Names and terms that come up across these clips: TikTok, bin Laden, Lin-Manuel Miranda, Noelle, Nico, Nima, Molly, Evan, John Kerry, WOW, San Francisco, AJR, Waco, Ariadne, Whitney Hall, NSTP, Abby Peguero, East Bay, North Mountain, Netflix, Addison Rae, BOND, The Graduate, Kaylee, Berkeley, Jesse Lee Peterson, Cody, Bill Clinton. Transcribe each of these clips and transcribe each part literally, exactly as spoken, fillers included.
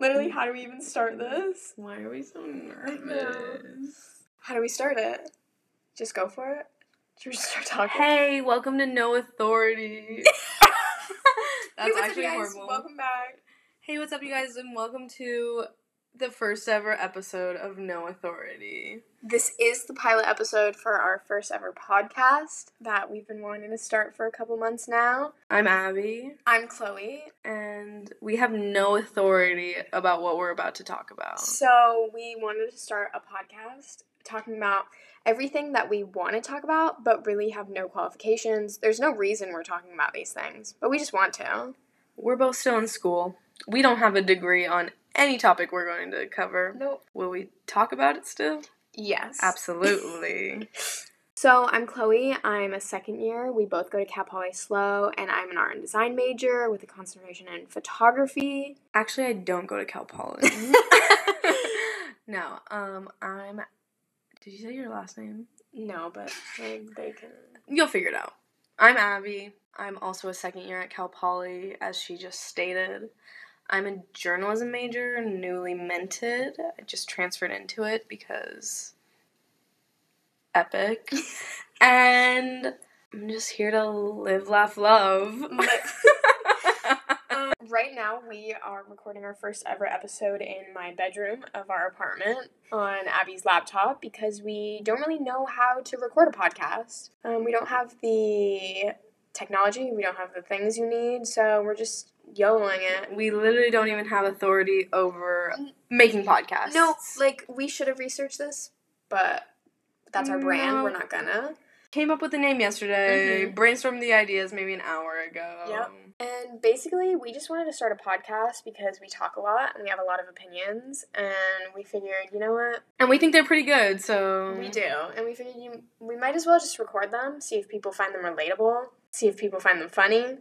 Literally, how do we even start this? Why are we so nervous? How do we start it? Just go for it? Should we just start talking? Hey, welcome to No Authority. That's hey, actually horrible. Welcome back. Hey, what's up, you guys? And welcome to the first ever episode of No Authority. This is the pilot episode for our first ever podcast that we've been wanting to start for a couple months now. I'm Abby. I'm Chloe. And we have no authority about what we're about to talk about. So we wanted to start a podcast talking about everything that we want to talk about but really have no qualifications. There's no reason we're talking about these things, but we just want to. We're both still in school. We don't have a degree on any topic we're going to cover. Nope. Will we talk about it still? Yes. Absolutely. So, I'm Chloe. I'm a second year. We both go to Cal Poly S L O, and I'm an art and design major with a concentration in photography. Actually, I don't go to Cal Poly. No. Um, I'm... Did you say your last name? No, but like, they can... You'll figure it out. I'm Abby. I'm also a second year at Cal Poly, as she just stated. I'm a journalism major, newly minted. I just transferred into it because epic. And I'm just here to live, laugh, love. um, right now, we are recording our first ever episode in my bedroom of our apartment on Abby's laptop because we don't really know how to record a podcast. Um, we don't have the technology. We don't have the things you need, so we're just YOLOing it. We literally don't even have authority over making podcasts. No, like, we should have researched this, but that's our no. brand. We're not gonna. Came up with the name yesterday, mm-hmm. brainstormed the ideas maybe an hour ago. Yep. And basically, we just wanted to start a podcast because we talk a lot, and we have a lot of opinions, and we figured, you know what? And we think they're pretty good, so... We do, and we figured you, we might as well just record them, see if people find them relatable, see if people find them funny.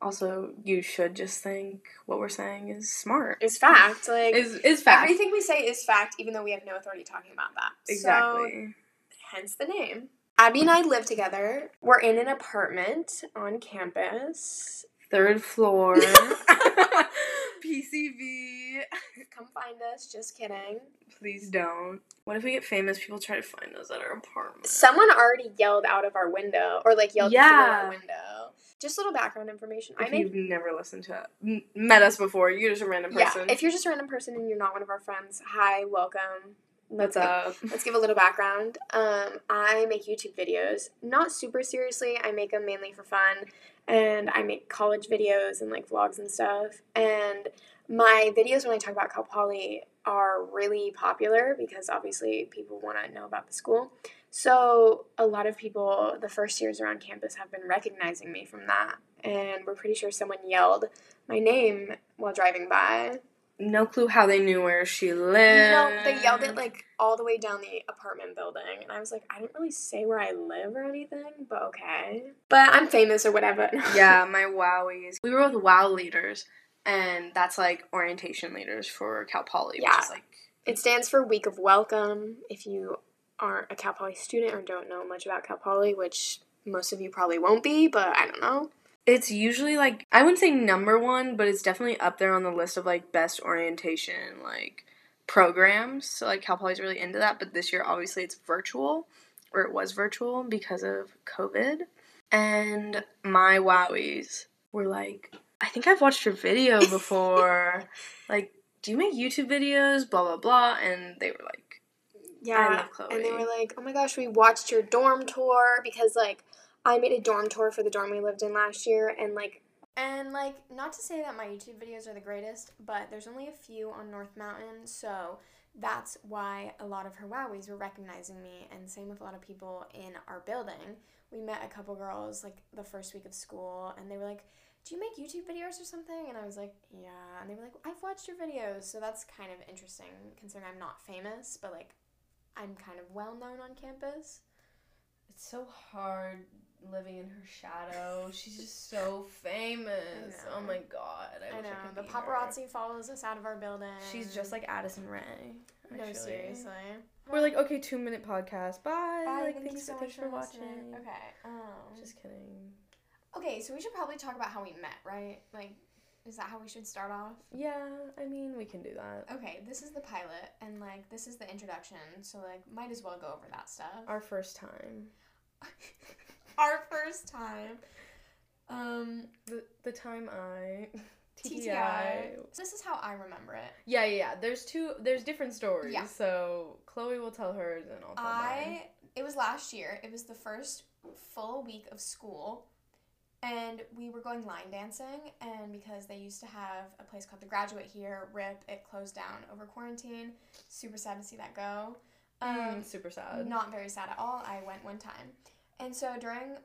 Also, you should just think what we're saying is smart. Is fact. Like, is, is fact. Everything we say is fact, even though we have no authority talking about that. Exactly. So, hence the name. Abby and I live together. We're in an apartment on campus. Third floor. P C B. Come find us. Just kidding. Please don't. What if we get famous? People try to find us at our apartment. Someone already yelled out of our window, or like yelled yeah. through our window. Just a little background information. If I made, you've never listened to m- met us before, you're just a random person. Yeah. If you're just a random person and you're not one of our friends, hi, welcome. Let's What's up? Give, let's give a little background. Um, I make YouTube videos. Not super seriously. I make them mainly for fun. And I make college videos and, like, vlogs and stuff. And my videos when I talk about Cal Poly are really popular because, obviously, people want to know about the school. So a lot of people, the first years around campus, have been recognizing me from that. And we're pretty sure someone yelled my name while driving by. No clue how they knew where she lived. No, they yelled it, like, all the way down the apartment building. And I was like, I didn't really say where I live or anything, but okay. But I'm famous or whatever. Yeah, my wowies. We were with wow leaders, and that's, like, orientation leaders for Cal Poly. Yeah. Which is, like, it stands for Week of Welcome. If you aren't a Cal Poly student or don't know much about Cal Poly, which most of you probably won't be, but I don't know. It's usually, like, I wouldn't say number one, but it's definitely up there on the list of, like, best orientation, like, programs. So, like, Cal Poly's really into that. But this year, obviously, it's virtual, or it was virtual because of COVID. And my wowies were like, I think I've watched your video before. Like, do you make YouTube videos? Blah, blah, blah. And they were like, yeah, I love Chloe. And they were like, oh, my gosh, we watched your dorm tour because, like, I made a dorm tour for the dorm we lived in last year, and, like, and, like, not to say that my YouTube videos are the greatest, but there's only a few on North Mountain, so that's why a lot of her wowies were recognizing me, and same with a lot of people in our building. We met a couple girls, like, the first week of school, and they were like, do you make YouTube videos or something? And I was like, yeah, and they were like, I've watched your videos, so that's kind of interesting, considering I'm not famous, but, like, I'm kind of well-known on campus. It's so hard living in her shadow. She's just so famous. Oh my god. I, I wish know. I could the paparazzi her. Follows us out of our building. She's just like Addison Rae. Actually. No, seriously. We're like, okay, two minute podcast. Bye. Bye. Like, thanks so much for watching. It. Okay. Um, just kidding. Okay, so we should probably talk about how we met, right? Like, Is that how we should start off? Yeah, I mean, we can do that. Okay, this is the pilot, and, like, this is the introduction, so, like, might as well go over that stuff. Our first time. Our first time. Um, the, the time I... T T I. So this is how I remember it. Yeah, yeah, yeah. There's two, there's different stories. Yeah. So Chloe will tell hers and I'll tell I, mine. It was last year. It was the first full week of school. And we were going line dancing. And because they used to have a place called The Graduate here, RIP, it closed down over quarantine. Super sad to see that go. Um, mm, super sad. Not very sad at all. I went one time. And so during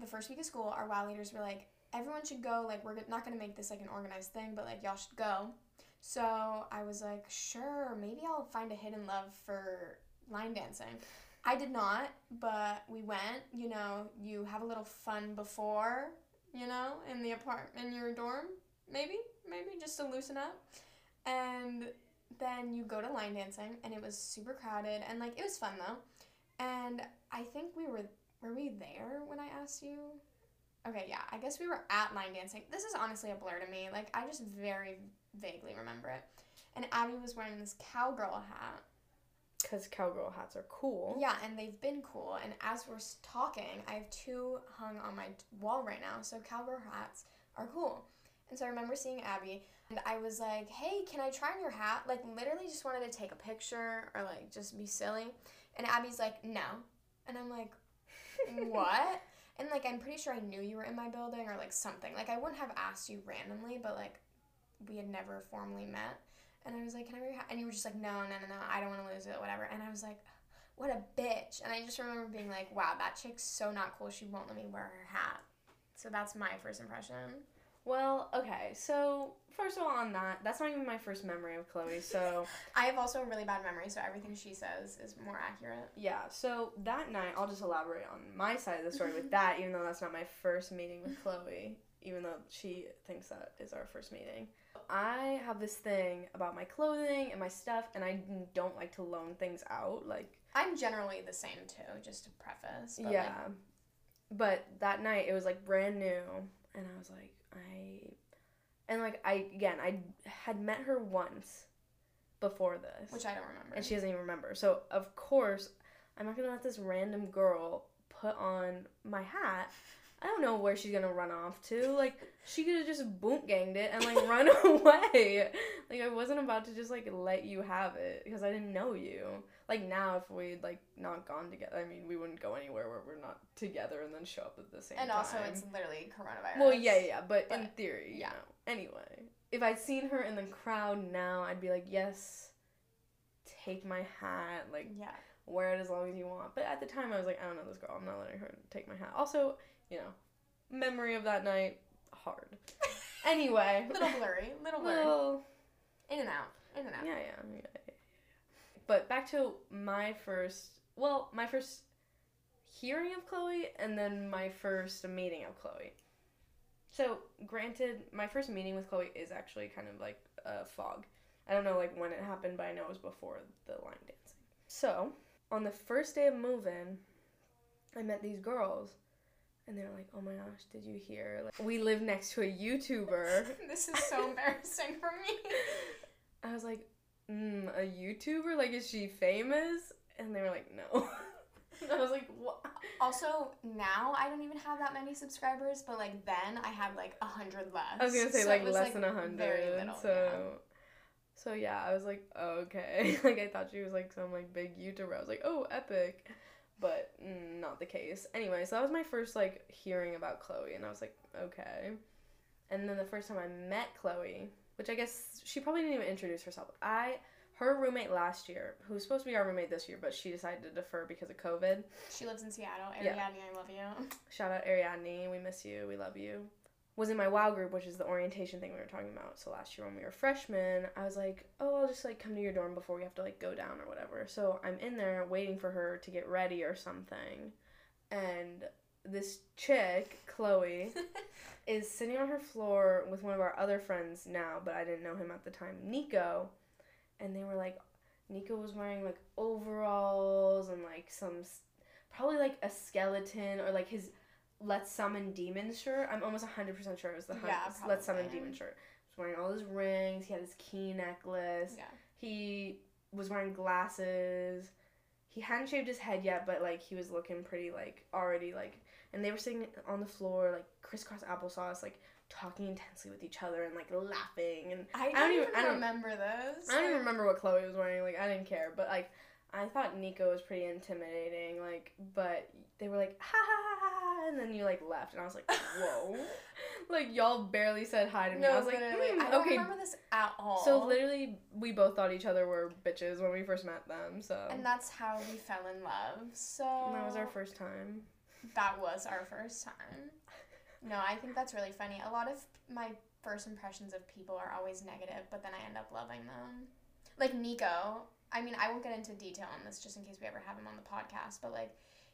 the first week of school, our WOW leaders were like, everyone should go, like, we're not going to make this, like, an organized thing, but, like, y'all should go. So I was like, sure, maybe I'll find a hidden love for line dancing. I did not, but we went, you know, you have a little fun before, you know, in the apartment, in your dorm, maybe, maybe, just to loosen up. And then you go to line dancing, and it was super crowded, and, like, it was fun, though. And I think we were, were we there when I asked you? Okay, yeah, I guess we were at line dancing. This is honestly a blur to me. Like, I just very vaguely remember it. And Abby was wearing this cowgirl hat. Because cowgirl hats are cool. Yeah, and they've been cool. And as we're talking, I have two hung on my wall right now. So cowgirl hats are cool. And so I remember seeing Abby. And I was like, hey, can I try on your hat? Like, literally just wanted to take a picture or, like, just be silly. And Abby's like, no. And I'm like, what? And, like, I'm pretty sure I knew you were in my building or, like, something. Like, I wouldn't have asked you randomly, but, like, we had never formally met. And I was like, can I wear your hat? And you were just like, no, no, no, no, I don't want to lose it, whatever. And I was like, what a bitch. And I just remember being like, wow, that chick's so not cool. She won't let me wear her hat. So that's my first impression. Well, okay, so first of all on that, that's not even my first memory of Chloe, so... I have also a really bad memory, so everything she says is more accurate. Yeah, so that night, I'll just elaborate on my side of the story with that, even though that's not my first meeting with Chloe, even though she thinks that is our first meeting. I have this thing about my clothing and my stuff, and I don't like to loan things out, like... I'm generally the same, too, just to preface. But yeah, like... but that night, it was, like, brand new, and I was like... I, and, like, I, again, I had met her once before this. Which I don't remember. And she doesn't even remember. So, of course, I'm not going to let this random girl put on my hat. I don't know where she's going to run off to. Like, she could have just boot-ganged it and, like, run away. Like, I wasn't about to just, like, let you have it because I didn't know you. Like, now if we'd, like, not gone together, I mean, we wouldn't go anywhere where we're not together and then show up at the same and time. And also, it's literally coronavirus. Well, yeah, yeah, but, but in theory, yeah. You know. Anyway, if I'd seen her in the crowd now, I'd be like, yes, take my hat, like, yeah. Wear it as long as you want. But at the time, I was like, I don't know this girl. I'm not letting her take my hat. Also, you know, memory of that night, hard. Anyway. Little blurry, little blurry. Little... In and out, in and out. Yeah, yeah, yeah, yeah. But back to my first, well, my first hearing of Chloe and then my first meeting of Chloe. So, granted, my first meeting with Chloe is actually kind of like a fog. I don't know, like, when it happened, but I know it was before the line dancing. So, on the first day of move-in, I met these girls. And they're like, oh my gosh, did you hear? Like, we live next to a YouTuber. This is so embarrassing for me. I was like, mm, a YouTuber? Like, is she famous? And they were like, no. And I was like, what? Also, now I don't even have that many subscribers, but, like, then I had, like, a hundred less. I was going to say, so like, less like than a hundred. Very little, so, yeah. So, yeah, I was like, okay. Like, I thought she was, like, some, like, big YouTuber. I was like, oh, epic. But mm, not the case. Anyway, so that was my first, like, hearing about Chloe, and I was like, okay. And then the first time I met Chloe, which I guess she probably didn't even introduce herself. I, her roommate last year, who was supposed to be our roommate this year, but she decided to defer because of COVID. She lives in Seattle. Ariadne, yeah. I love you. Shout out Ariadne. We miss you. We love you. Was in my WOW group, which is the orientation thing we were talking about. So last year when we were freshmen, I was like, oh, I'll just, like, come to your dorm before we have to, like, go down or whatever. So I'm in there waiting for her to get ready or something. And this chick, Chloe, is sitting on her floor with one of our other friends now, but I didn't know him at the time, Nico. And they were like, Nico was wearing, like, overalls and, like, some, probably, like, a skeleton or, like, his... Let's Summon Demons shirt. I'm almost one hundred percent sure it was the yeah, Let's Summon Demons shirt. He was wearing all his rings. He had his key necklace. Yeah. He was wearing glasses. He hadn't shaved his head yet, but, like, he was looking pretty, like, already, like... And they were sitting on the floor, like, crisscross applesauce, like, talking intensely with each other and, like, laughing. And I, I don't even, even I don't, remember those. I don't even remember what Chloe was wearing. Like, I didn't care. But, like, I thought Nico was pretty intimidating. Like, but they were like, ha, ha, ha, ha, and then you, like, left. And I was like, whoa. Like, y'all barely said hi to me. No, I was literally. Like, mm, I don't okay. remember this at all. So, literally, we both thought each other were bitches when we first met them, so. And that's how we fell in love, so. And that was our first time. That was our first time. No, I think that's really funny. A lot of my first impressions of people are always negative, but then I end up loving them. Like Nico, I mean, I won't get into detail on this just in case we ever have him on the podcast, but, like,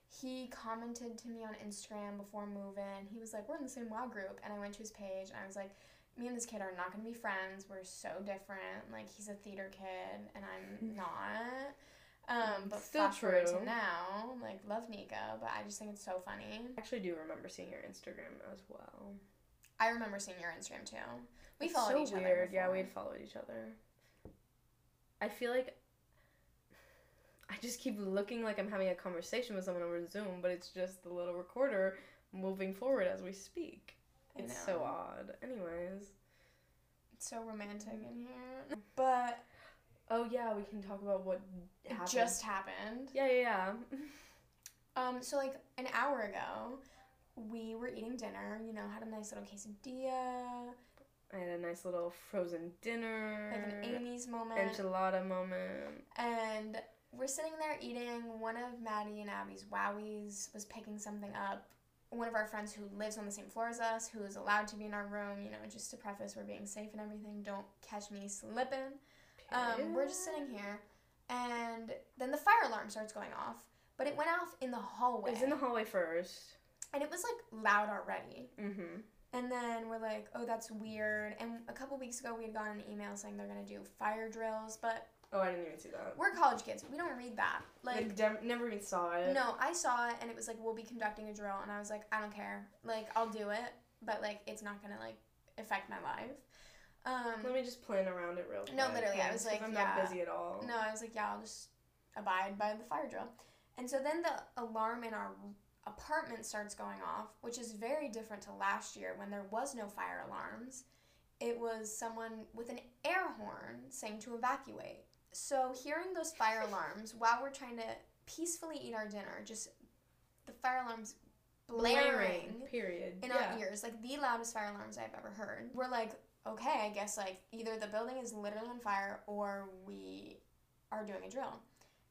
he commented to me on Instagram before moving. He was like, we're in the same WoW group. And I went to his page, and I was like, me and this kid are not going to be friends. We're so different. Like, he's a theater kid, and I'm not. Um, but still fast forward to now, like, love Nico, but I just think it's so funny. I actually do remember seeing your Instagram as well. I remember seeing your Instagram, too. We it's followed so each weird. other before. Yeah, we had followed each other. I feel like I just keep looking like I'm having a conversation with someone over Zoom, but it's just the little recorder moving forward as we speak. It's so odd. Anyways. It's so romantic in here. But... Oh, yeah, we can talk about what happened. It just happened. Yeah, yeah, yeah. um, so, like, an hour ago, we were eating dinner, you know, had a nice little quesadilla. I had a nice little frozen dinner. Like an Amy's moment. Enchilada moment. And we're sitting there eating. One of Maddie and Abby's wowies was picking something up. One of our friends who lives on the same floor as us, who is allowed to be in our room, you know, just to preface, we're being safe and everything. Don't catch me slipping. Um, we're just sitting here, and then the fire alarm starts going off, but it went off in the hallway. It was in the hallway first. And it was, like, loud already. Mm-hmm. And then we're like, oh, that's weird. And a couple weeks ago, we had gotten an email saying they're going to do fire drills, but... Oh, I didn't even see that. We're college kids. We don't read that. Like, like never even saw it. No, I saw it, and it was like, we'll be conducting a drill, and I was like, I don't care. Like, I'll do it, but, like, it's not going to, like, affect my life. Um, Let me just plan around it real quick. No, literally, I was like, I'm yeah. not busy at all. No, I was like, yeah, I'll just abide by the fire drill. And so then the alarm in our apartment starts going off, which is very different to last year when there was no fire alarms. It was someone with an air horn saying to evacuate. So hearing those fire alarms while we're trying to peacefully eat our dinner, just the fire alarms blaring, blaring period. in yeah. our ears, like the loudest fire alarms I've ever heard. We're like... okay, I guess, like, either the building is literally on fire or we are doing a drill.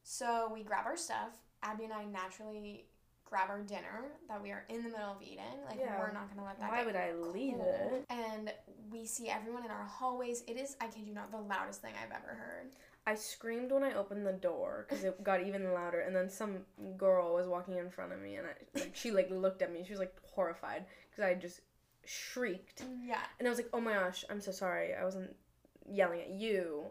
So we grab our stuff. Abby and I naturally grab our dinner that we are in the middle of eating. Like, yeah. we're not going to let that Why get would I cold. leave it? And we see everyone in our hallways. It is, I kid you not, the loudest thing I've ever heard. I screamed when I opened the door because it got even louder. And then some girl was walking in front of me, and I, like, she, like, looked at me. She was, like, horrified because I just... shrieked. Yeah. And I was like, oh my gosh, I'm so sorry. I wasn't yelling at you.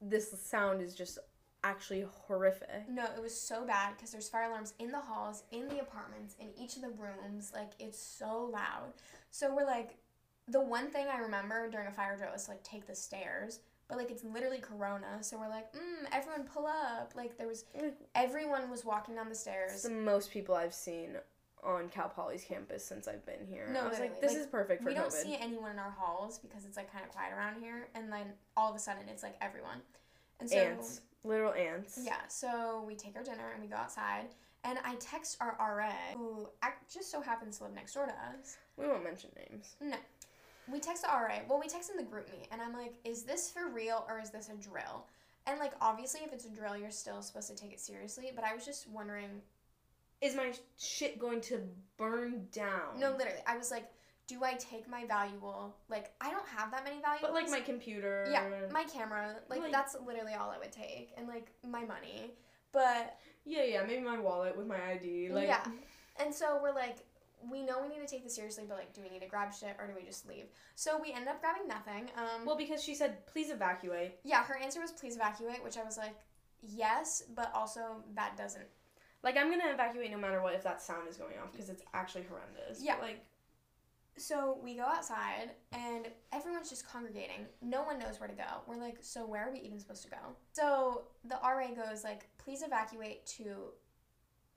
This sound is just actually horrific. No, it was so bad because there's fire alarms in the halls, in the apartments, in each of the rooms. Like, it's so loud. So we're like, the one thing I remember during a fire drill is, like, take the stairs. But, like, it's literally Corona, so we're like, mm, everyone pull up. Like, there was, everyone was walking down the stairs. It's the most people I've seen on Cal Poly's campus since I've been here. No, I was like, this like, is perfect for we COVID. We don't see anyone in our halls because it's, like, kind of quiet around here. And then all of a sudden it's, like, everyone. And so, ants. Literal ants. Yeah. So we take our dinner and we go outside. And I text our R A, who just so happens to live next door to us. We won't mention names. No. We text the R A. Well, we text in the group meet. And I'm like, is this for real or is this a drill? And, like, obviously if it's a drill, you're still supposed to take it seriously. But I was just wondering... is my shit going to burn down? No, literally. I was like, do I take my valuable? Like, I don't have that many valuables. But, like, my computer. Yeah, my camera. Like, like, that's literally all I would take. And, like, my money. But. Yeah, yeah, maybe my wallet with my I D. Like. Yeah. And so we're like, we know we need to take this seriously, but, like, do we need to grab shit or do we just leave? So we end up grabbing nothing. Um, well, because she said, please evacuate. Yeah, her answer was, please evacuate, which I was like, yes, but also that doesn't. Like, I'm going to evacuate no matter what if that sound is going off, because it's actually horrendous. Yeah. But, like, so we go outside, and everyone's just congregating. No one knows where to go. We're like, so where are we even supposed to go? So the R A goes, like, please evacuate to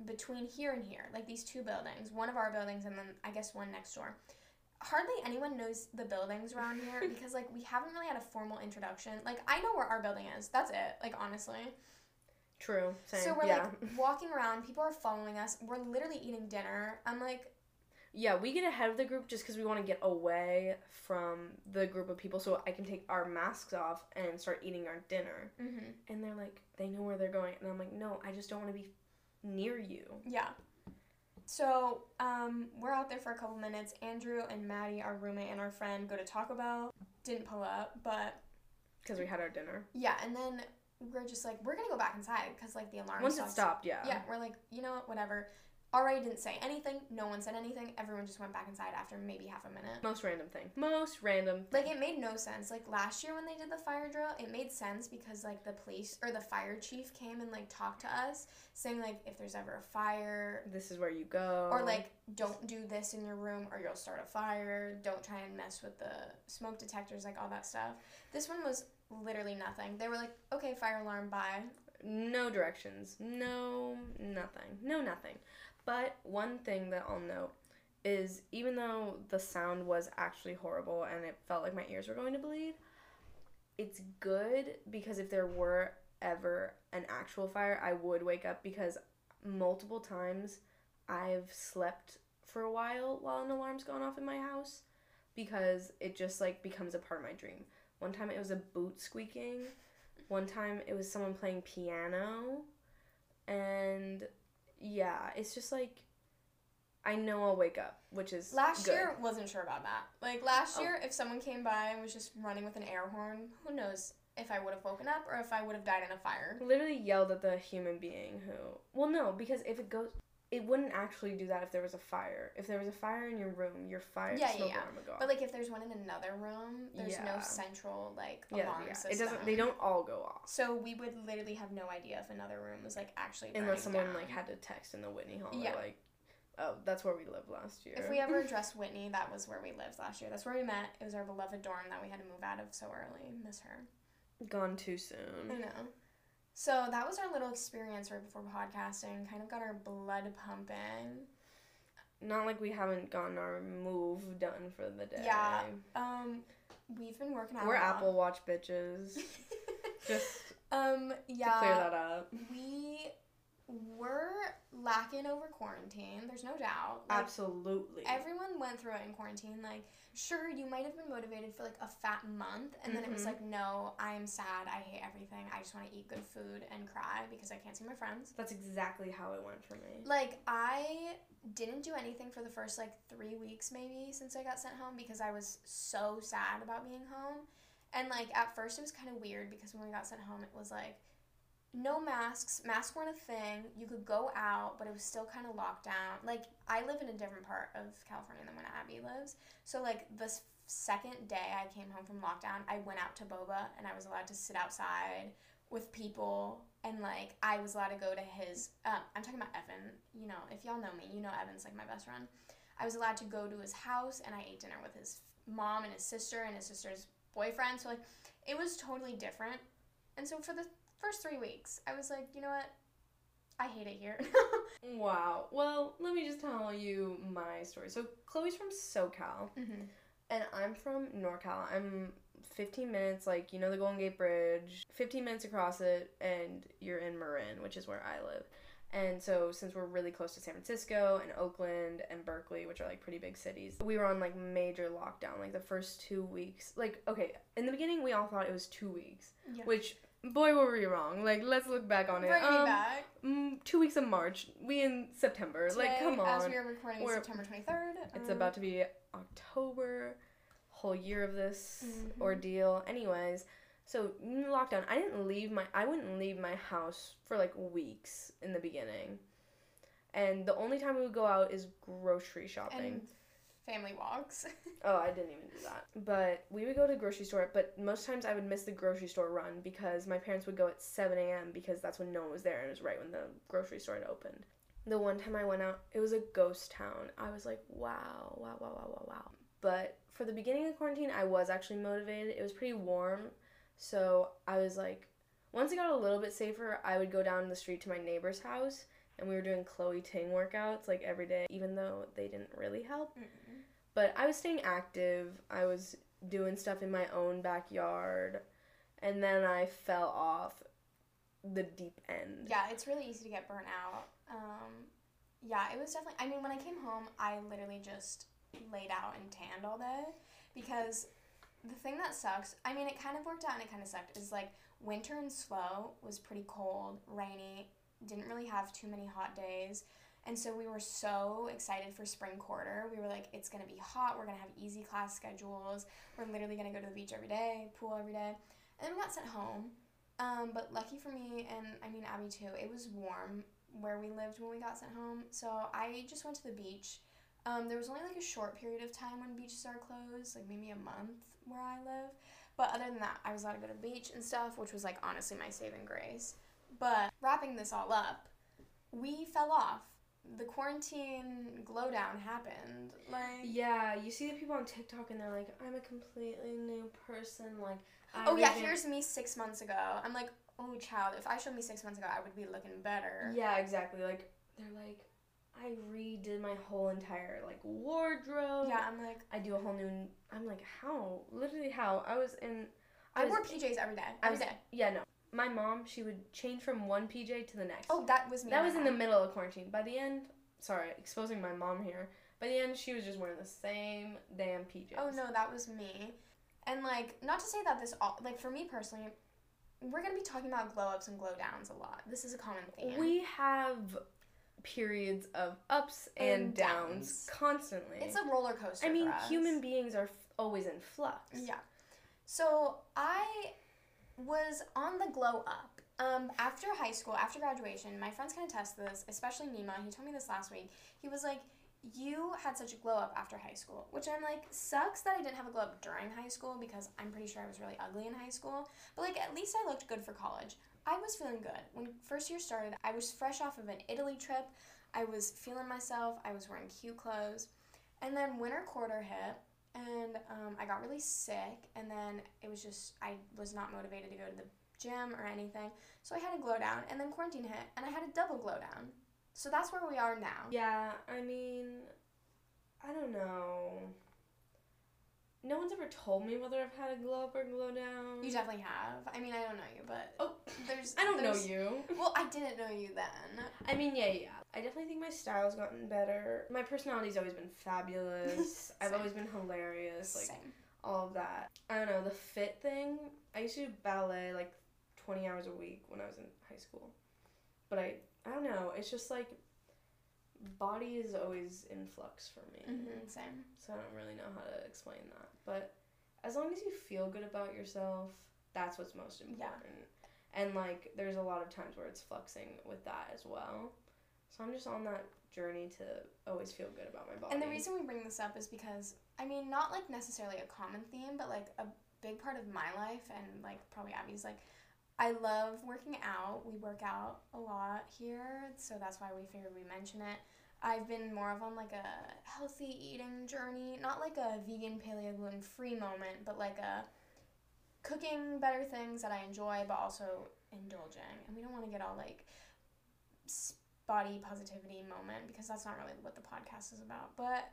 between here and here, like these two buildings, one of our buildings and then I guess one next door. Hardly anyone knows the buildings around here because, like, we haven't really had a formal introduction. Like, I know where our building is. That's it. Like, honestly. True. Same. So we're, yeah. like, walking around. People are following us. We're literally eating dinner. I'm like... Yeah, we get ahead of the group just because we want to get away from the group of people so I can take our masks off and start eating our dinner. Mm-hmm. And they're like, they know where they're going. And I'm like, no, I just don't want to be near you. Yeah. So um, we're out there for a couple minutes. Andrew and Maddie, our roommate and our friend, go to Taco Bell. Didn't pull up, but... Because we had our dinner. Yeah, and then we're just like, we're going to go back inside because, like, the alarm Once stopped. it stopped, yeah. Yeah, we're like, you know what, whatever. R A didn't say anything. No one said anything. Everyone just went back inside after maybe half a minute. Most random thing. Most random thing. Like, it made no sense. Like, last year when they did the fire drill, it made sense because, like, the police or the fire chief came and, like, talked to us saying, like, if there's ever a fire. This is where you go. Or, like, don't do this in your room or you'll start a fire. Don't try and mess with the smoke detectors, like, all that stuff. This one was literally nothing. They were like, okay, fire alarm, bye. No directions. No nothing. No nothing. But one thing that I'll note is even though the sound was actually horrible and it felt like my ears were going to bleed, it's good because if there were ever an actual fire, I would wake up because multiple times I've slept for a while while an alarm's gone off in my house because it just, like, becomes a part of my dream. One time it was a boot squeaking. One time it was someone playing piano. And... yeah, it's just, like, I know I'll wake up, which is Last good. year, wasn't sure about that. Like, last oh. year, if someone came by and was just running with an air horn, who knows if I would have woken up or if I would have died in a fire. Literally yelled at the human being who... Well, no, because if it goes... It wouldn't actually do that if there was a fire. If there was a fire in your room, your fire yeah, smoke yeah, yeah. alarm would go off. But, like, if there's one in another room, there's yeah. no central, like, yeah, alarm yeah. system. It doesn't, they don't all go off. So we would literally have no idea if another room was, like, actually burning Unless someone, down. like, had to text in the Whitney Hall. Yeah. Or, like, oh, that's where we lived last year. If we ever addressed Whitney, that was where we lived last year. That's where we met. It was our beloved dorm that we had to move out of so early. Miss her. Gone too soon. I know. So that was our little experience right before podcasting. Kind of got our blood pumping. Not like we haven't gotten our move done for the day. Yeah. Um, we've been working out. We're Apple Watch bitches. Just um, yeah, to clear that up. We were lacking over quarantine. There's no doubt. Like, absolutely. Everyone went through it in quarantine. Like, sure, you might have been motivated for, like, a fat month, and then mm-hmm. it was like, no, I'm sad, I hate everything, I just want to eat good food and cry because I can't see my friends. That's exactly how it went for me. Like, I didn't do anything for the first, like, three weeks maybe since I got sent home because I was so sad about being home. And, like, at first it was kind of weird because when we got sent home, it was like, no masks, masks weren't a thing, you could go out, but it was still kind of locked down. Like, I live in a different part of California than when Abby lives, so, like, the second day I came home from lockdown, I went out to boba, and I was allowed to sit outside with people, and, like, I was allowed to go to his, um, I'm talking about Evan, you know, if y'all know me, you know Evan's, like, my best friend. I was allowed to go to his house, and I ate dinner with his mom and his sister and his sister's boyfriend, so, like, it was totally different, and so for the first three weeks, I was like, you know what? I hate it here. Wow. Well, let me just tell you my story. So, Chloe's from SoCal, mm-hmm. and I'm from NorCal. I'm fifteen minutes, like, you know the Golden Gate Bridge, fifteen minutes across it, and you're in Marin, which is where I live. And so, since we're really close to San Francisco and Oakland and Berkeley, which are, like, pretty big cities, we were on, like, major lockdown, like, the first two weeks. Like, okay, in the beginning, we all thought it was two weeks, yeah. which... Boy, were we wrong. Like, let's look back on it. Bring um, me back. Mm, two weeks of March. We in September. Today, like, come on. As we are recording, we're, September twenty-third. It's um, about to be October. Whole year of this mm-hmm. ordeal. Anyways, so lockdown. I didn't leave my. I wouldn't leave my house for, like, weeks in the beginning, and the only time we would go out is grocery shopping. And family walks. Oh, I didn't even do that. But we would go to the grocery store, but most times I would miss the grocery store run because my parents would go at seven a.m. because that's when no one was there and it was right when the grocery store had opened. the one time I went out, it was a ghost town. I was like, wow, wow, wow, wow, wow, wow. But for the beginning of quarantine, I was actually motivated. It was pretty warm, so I was like, once it got a little bit safer, I would go down the street to my neighbor's house, and we were doing Chloe Ting workouts, like, every day, even though they didn't really help. Mm-mm. But I was staying active. I was doing stuff in my own backyard, and then I fell off the deep end. Yeah, it's really easy to get burnt out. Um, yeah, it was definitely, I mean, when I came home, I literally just laid out and tanned all day, because the thing that sucks, I mean, it kind of worked out and it kind of sucked, is, like, winter and slow was pretty cold, rainy, didn't really have too many hot days, and so we were so excited for spring quarter. We were like, it's going to be hot, we're going to have easy class schedules, we're literally going to go to the beach every day, pool every day, and then we got sent home, um, but lucky for me, and, I mean, Abby too, it was warm where we lived when we got sent home, so I just went to the beach. Um, there was only, like, a short period of time when beaches are closed, like, maybe a month where I live, but other than that, I was allowed to go to the beach and stuff, which was, like, honestly my saving grace. But wrapping this all up, we fell off. The quarantine glow down happened. Like, yeah, you see the people on TikTok and they're like, I'm a completely new person. Like, I oh yeah, here's me six months ago. I'm like, oh child, if I showed me six months ago, I would be looking better. Yeah, exactly. Like, they're like, I redid my whole entire, like, wardrobe. Yeah, I'm like, I do a whole new. I'm like, how? Literally how? I was in. I, I was, wore P Js every day. Every I was, day. Yeah, no. My mom, she would change from one P J to the next. Oh, that was me. That was in the middle of quarantine. By the end, sorry, exposing my mom here. By the end, she was just wearing the same damn P Js. Oh, no, that was me. And, like, not to say that this all, like, for me personally, we're going to be talking about glow-ups and glow-downs a lot. This is a common theme. We have periods of ups and, and downs. downs constantly. It's a roller coaster I mean, for us. Human beings are f- always in flux. Yeah. So, I was on the glow up. Um, after high school, after graduation, my friends can attest to this, especially Nima. He told me this last week. He was like, you had such a glow up after high school, which I'm like, sucks that I didn't have a glow up during high school, because I'm pretty sure I was really ugly in high school. But, like, at least I looked good for college. I was feeling good. When first year started, I was fresh off of an Italy trip. I was feeling myself. I was wearing cute clothes. And then winter quarter hit. And um, I got really sick, and then it was just, I was not motivated to go to the gym or anything, so I had a glow down, and then quarantine hit, and I had a double glow down. So that's where we are now. Yeah, I mean, I don't know. No one's ever told me whether I've had a glow up or glow down. You definitely have. I mean, I don't know you, but oh, there's I don't there's, know you. Well, I didn't know you then. I mean, yeah, yeah. I definitely think my style's gotten better. My personality's always been fabulous. I've always been hilarious, like Same. all of that. I don't know, the fit thing. I used to do ballet like twenty hours a week when I was in high school. But I I don't know, it's just like body is always in flux for me. Mm-hmm, same. So I don't really know how to explain that. But as long as you feel good about yourself, that's what's most important. Yeah. And, like, there's a lot of times where it's fluxing with that as well. So I'm just on that journey to always feel good about my body. And the reason we bring this up is because, I mean, not, like, necessarily a common theme, but, like, a big part of my life and, like, probably Abby's, like, I love working out. We work out a lot here, so that's why we figured we mention it. I've been more of on, like, a healthy eating journey. Not, like, a vegan, paleo, gluten-free moment, but, like, a cooking better things that I enjoy but also indulging. And we don't want to get all, like, body positivity moment because that's not really what the podcast is about. But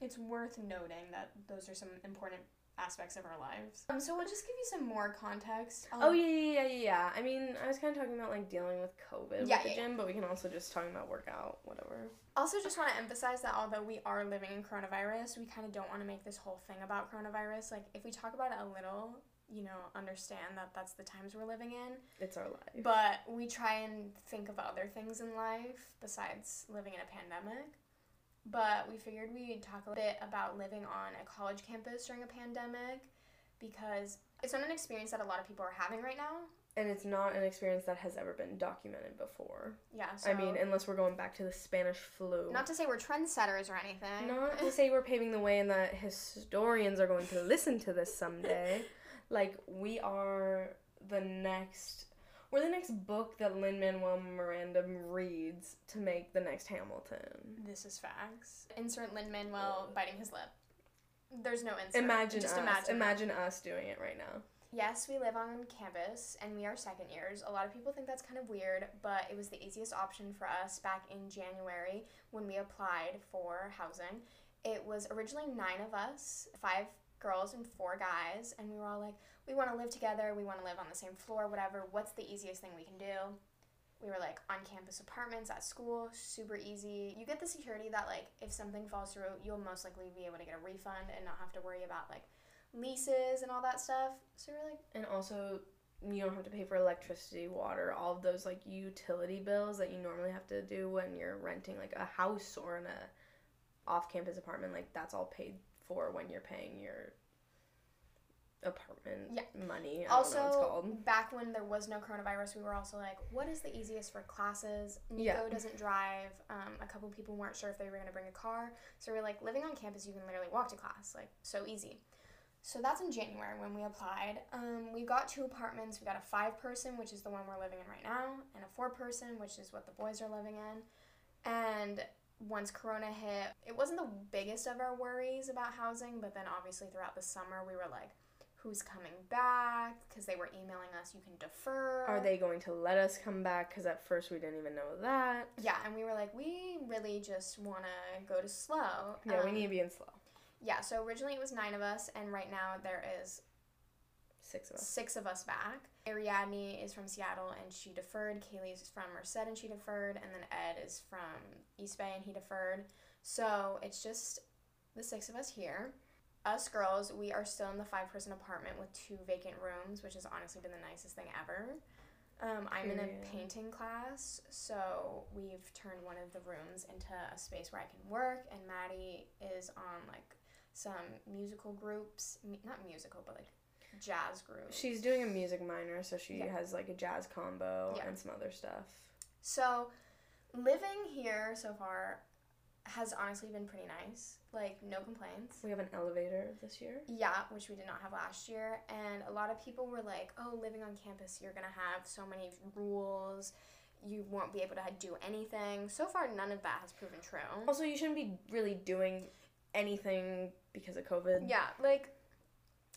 it's worth noting that those are some important aspects of our lives. Um, so we'll just give you some more context. Um, oh, yeah, yeah, yeah, yeah. I mean, I was kind of talking about, like, dealing with COVID yeah, with the yeah, gym, yeah. but we can also just talk about workout, whatever. Also, just want to emphasize that although we are living in coronavirus, we kind of don't want to make this whole thing about coronavirus. Like, if we talk about it a little, you know, understand that that's the times we're living in. It's our life. But we try and think of other things in life besides living in a pandemic. But we figured we'd talk a bit about living on a college campus during a pandemic because it's not an experience that a lot of people are having right now. And it's not an experience that has ever been documented before. Yeah, so I mean, unless we're going back to the Spanish flu. Not to say we're trendsetters or anything. Not to say we're paving the way and that historians are going to listen to this someday. Like, we are the next... We're the next book that Lin-Manuel Miranda reads to make the next Hamilton. This is facts. Insert Lin-Manuel biting his lip. There's no insert. Imagine Just us. Imagine, imagine us doing it right now. Yes, we live on campus, and we are second years. A lot of people think that's kind of weird, but it was the easiest option for us back in January when we applied for housing. It was originally nine of us, five girls and four guys, and we were all like, we want to live together, we want to live on the same floor, whatever, what's the easiest thing we can do? We were like, on-campus apartments at school, super easy. You get the security that, like, if something falls through, you'll most likely be able to get a refund and not have to worry about, like, leases and all that stuff. So we're like... And also, you don't have to pay for electricity, water, all of those, like, utility bills that you normally have to do when you're renting, like, a house or in a off-campus apartment. Like, that's all paid for when you're paying your... apartment yeah. money. I also, don't know what it's called. Back when there was no coronavirus, we were also like, what is the easiest for classes? Nico yeah. doesn't drive. Um, a couple people weren't sure if they were going to bring a car. So we were like, living on campus, you can literally walk to class. Like, so easy. So that's in January when we applied. Um, we got two apartments. We got a five-person, which is the one we're living in right now, and a four-person, which is what the boys are living in. And once Corona hit, it wasn't the biggest of our worries about housing, but then obviously throughout the summer, we were like, who's coming back, because they were emailing us, you can defer. Are they going to let us come back, because at first we didn't even know that. Yeah, and we were like, we really just want to go to slow. Yeah, um, we need to be in slow. Yeah, so originally it was nine of us, and right now there is six of us. Six of us back. Ariadne is from Seattle, and she deferred. Kaylee is from Merced, and she deferred. And then Ed is from East Bay, and he deferred. So it's just the six of us here. Us girls, we are still in the five-person apartment with two vacant rooms, which has honestly been the nicest thing ever. Um, I'm in a painting class, so we've turned one of the rooms into a space where I can work, and Maddie is on, like, some musical groups. Not musical, but, like, jazz groups. She's doing a music minor, so she yeah. has, like, a jazz combo yeah. and some other stuff. So living here so far... has honestly been pretty nice. Like, no complaints. We have an elevator this year. Yeah, which we did not have last year. And a lot of people were like, oh, living on campus, you're going to have so many rules. You won't be able to do anything. So far, none of that has proven true. Also, you shouldn't be really doing anything because of COVID. Yeah, like,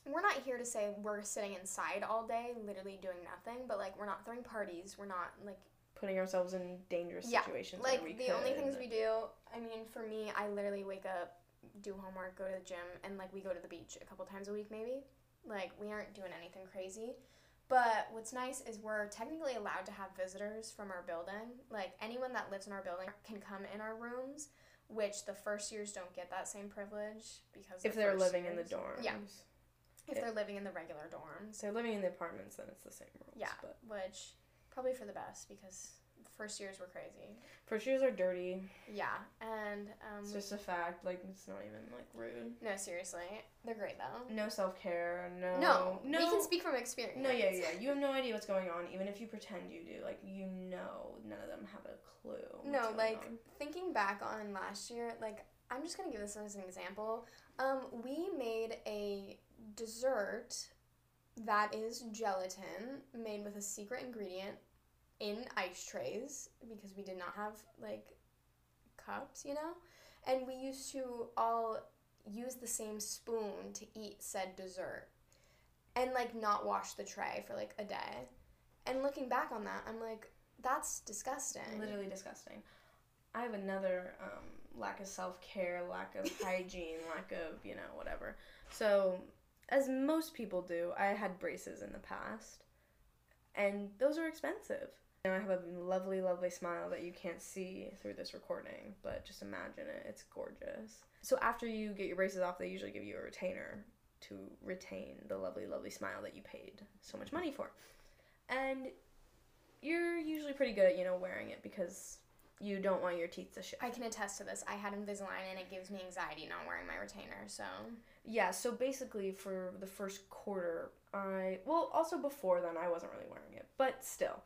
we're not here to say we're sitting inside all day, literally doing nothing. But, like, we're not throwing parties. We're not, like... putting ourselves in dangerous yeah. situations. Yeah, like, we the could. only things we do... I mean, for me, I literally wake up, do homework, go to the gym, and, like, we go to the beach a couple times a week, maybe. Like, we aren't doing anything crazy. But what's nice is we're technically allowed to have visitors from our building. Like, anyone that lives in our building can come in our rooms, which the first years don't get that same privilege. because If they're living years, in the dorms. Yeah. If it, they're living in the regular dorms. If they're living in the apartments, then it's the same rules. Yeah, but. Which, probably for the best, because... First years were crazy. First years are dirty. Yeah, and... Um, it's just a fact. Like, it's not even, like, rude. No, seriously. They're great, though. No self-care, no... No, no. We can speak from experience. No, yeah, yeah. You have no idea what's going on, even if you pretend you do. Like, you know none of them have a clue. No, like, on. thinking back on last year, like, I'm just going to give this as an example. Um, we made a dessert that is gelatin made with a secret ingredient in ice trays, because we did not have, like, cups, you know? And we used to all use the same spoon to eat said dessert and, like, not wash the tray for, like, a day. And looking back on that, I'm like, that's disgusting. Literally disgusting. I have another um, lack of self-care, lack of hygiene, lack of, you know, whatever. So, as most people do, I had braces in the past, and those are expensive. Now I have a lovely, lovely smile that you can't see through this recording, but just imagine it. It's gorgeous. So after you get your braces off, they usually give you a retainer to retain the lovely, lovely smile that you paid so much money for. And you're usually pretty good at, you know, wearing it because you don't want your teeth to shift. I can attest to this. I had Invisalign, and it gives me anxiety not wearing my retainer, so... Yeah, so basically for the first quarter, I... Well, also before then, I wasn't really wearing it. But still,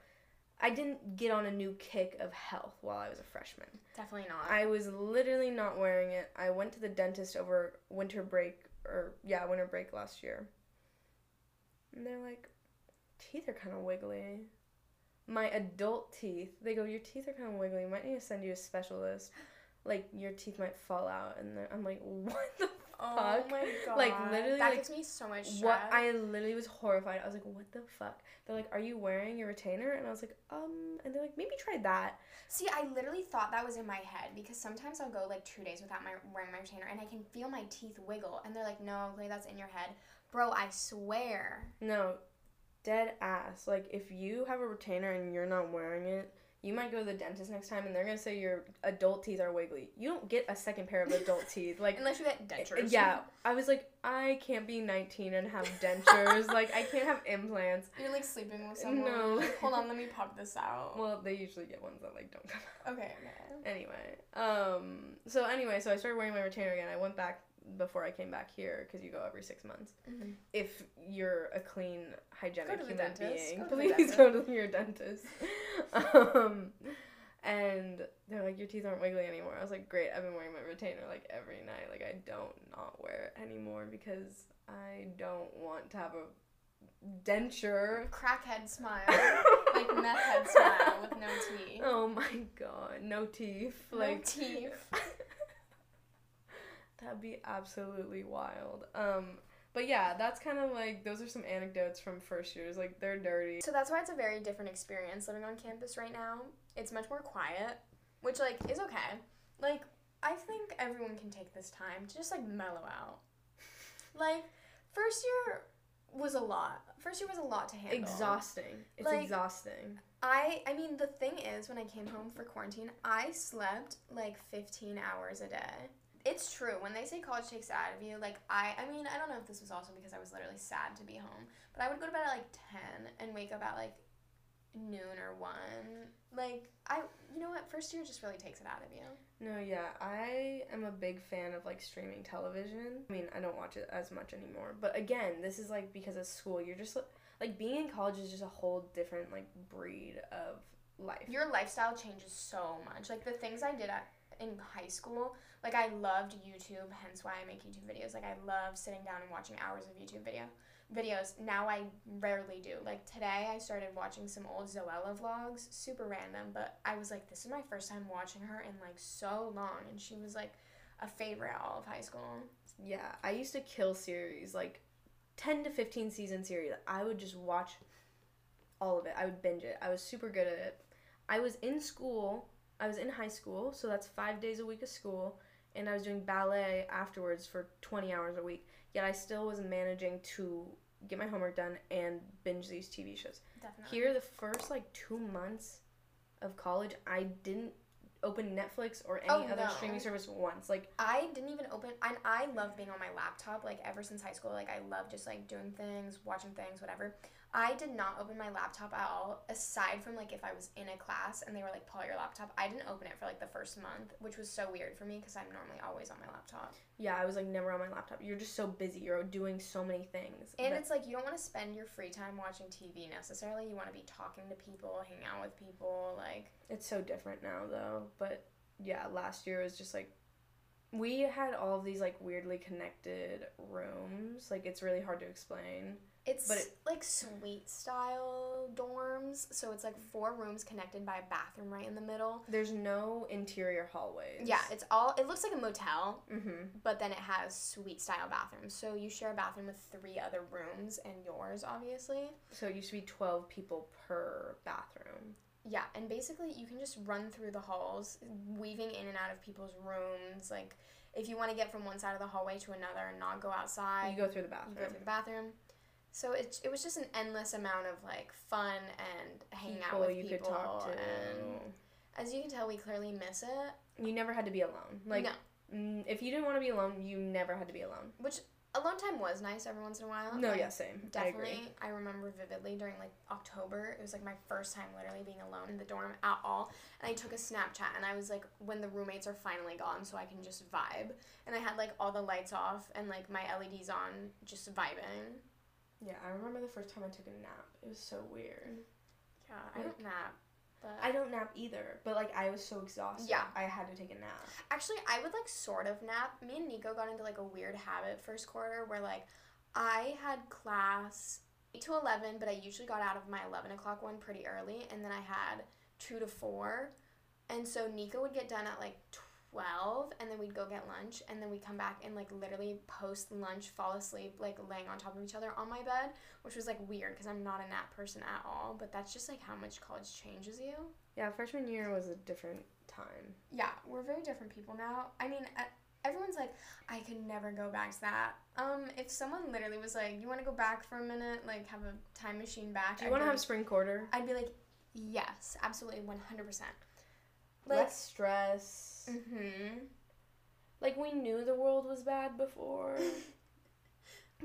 I didn't get on a new kick of health while I was a freshman. Definitely not. I was literally not wearing it. I went to the dentist over winter break, or, yeah, winter break last year. And they're like, teeth are kind of wiggly. my adult teeth, they go, your teeth are kind of wiggly. You might need to send you a specialist. Like, your teeth might fall out. And then I'm like, what the oh fuck? Oh, my God. Like, literally, that like, gives me so much stress. What, I literally was horrified. I was like, what the fuck? They're like, are you wearing your retainer? And I was like, um, and they're like, maybe try that. See, I literally thought that was in my head because sometimes I'll go, like, two days without my wearing my retainer, and I can feel my teeth wiggle. And they're like, no, Clay, that's in your head. Bro, I swear. No. Dead ass. Like, if you have a retainer and you're not wearing it, you might go to the dentist next time and they're going to say your adult teeth are wiggly. You don't get a second pair of adult teeth. Like, unless you get dentures. Yeah. I was like, I can't be nineteen and have dentures. Like, I can't have implants. You're, like, sleeping with someone. No. Like, hold on, let me pop this out. Well, they usually get ones that, like, don't come out. Okay, okay. Anyway. Um, so, anyway, so I started wearing my retainer again. I went back before I came back here, because you go every six months. Mm-hmm. If you're a clean, hygienic human being, go please to go to your dentist. um, and they're like, your teeth aren't wiggly anymore. I was like, great, I've been wearing my retainer, like, every night. Like, I don't not wear it anymore because I don't want to have a denture. Crackhead smile. Like, meth head smile with no teeth. Oh, my God. No teeth. Like, no teeth. That'd be absolutely wild. Um, but yeah, that's kind of like, those are some anecdotes from first years. Like, they're dirty. So that's why it's a very different experience living on campus right now. It's much more quiet, which, like, is okay. Like, I think everyone can take this time to just, like, mellow out. Like, first year was a lot. First year was a lot to handle. Exhausting. It's like, exhausting. I, I mean, the thing is, when I came home for quarantine, I slept, like, fifteen hours a day. It's true. When they say college takes it out of you, like, I, I mean, I don't know if this was also because I was literally sad to be home, but I would go to bed at, like, ten and wake up at, like, noon or one. Like, I, you know what? First year just really takes it out of you. No, yeah. I am a big fan of, like, streaming television. I mean, I don't watch it as much anymore, but again, this is, like, because of school. You're just, like, being in college is just a whole different, like, breed of life. Your lifestyle changes so much. Like, the things I did at in high school, like, I loved YouTube, hence why I make YouTube videos. Like, I love sitting down and watching hours of YouTube video videos. Now I rarely do. Like, today I started watching some old Zoella vlogs, super random, but I was like, this is my first time watching her in, like, so long, and she was, like, a favorite all of high school. Yeah, I used to kill series, like, ten to fifteen season series. I would just watch all of it. I would binge it. I was super good at it. I was in school... I was in high school, so that's five days a week of school, and I was doing ballet afterwards for twenty hours a week, yet I still was managing to get my homework done and binge these T V shows. Definitely. Here, the first, like, two months of college, I didn't open Netflix or any oh, other no. streaming service once. Like, I didn't even open, and I love being on my laptop, like, ever since high school. Like, I love just, like, doing things, watching things, whatever. I did not open my laptop at all, aside from, like, if I was in a class and they were like, pull out your laptop. I didn't open it for, like, the first month, which was so weird for me because I'm normally always on my laptop. Yeah, I was, like, never on my laptop. You're just so busy. You're doing so many things. And that- it's, like, you don't want to spend your free time watching T V necessarily. You want to be talking to people, hanging out with people, like. It's so different now, though. But, yeah, last year was just, like, we had all of these, like, weirdly connected rooms. Like, it's really hard to explain. It's, but it, like, suite-style dorms, so it's, like, four rooms connected by a bathroom right in the middle. There's no interior hallways. Yeah, it's all, it looks like a motel, mm-hmm. but then it has suite-style bathrooms. So you share a bathroom with three other rooms and yours, obviously. So it used to be twelve people per bathroom. Yeah, and basically you can just run through the halls, weaving in and out of people's rooms, like, if you want to get from one side of the hallway to another and not go outside. You go through the bathroom. You go through the bathroom. So it it was just an endless amount of, like, fun and hanging people out with people. People you could talk to. And as you can tell, we clearly miss it. You never had to be alone. Like, no. If you didn't want to be alone, you never had to be alone. Which, alone time was nice every once in a while. No, like, yeah, same. Definitely. I, I remember vividly during, like, October, it was, like, my first time literally being alone in the dorm at all. And I took a Snapchat, and I was, like, when the roommates are finally gone, so I can just vibe. And I had, like, all the lights off and, like, my L E Ds on, just vibing. Yeah, I remember the first time I took a nap. It was so weird. Yeah, I like, don't nap. But I don't nap either, but, like, I was so exhausted. Yeah. I had to take a nap. Actually, I would, like, sort of nap. Me and Nico got into, like, a weird habit first quarter where, like, I had class eight to eleven, but I usually got out of my eleven o'clock one pretty early, and then I had two to four, and so Nico would get done at like twelve, and then we'd go get lunch, and then we'd come back and like literally post lunch fall asleep, like laying on top of each other on my bed, which was like weird because I'm not a nap person at all, but that's just like how much college changes you. Yeah, freshman year was a different time. Yeah, we're very different people now. I mean, at everyone's like, I could never go back to that. Um, if someone literally was like, you want to go back for a minute, like have a time machine back. Do you want to have spring quarter? I'd be like, yes, absolutely, one hundred percent. Like, less stress. Mm-hmm. Like, we knew the world was bad before,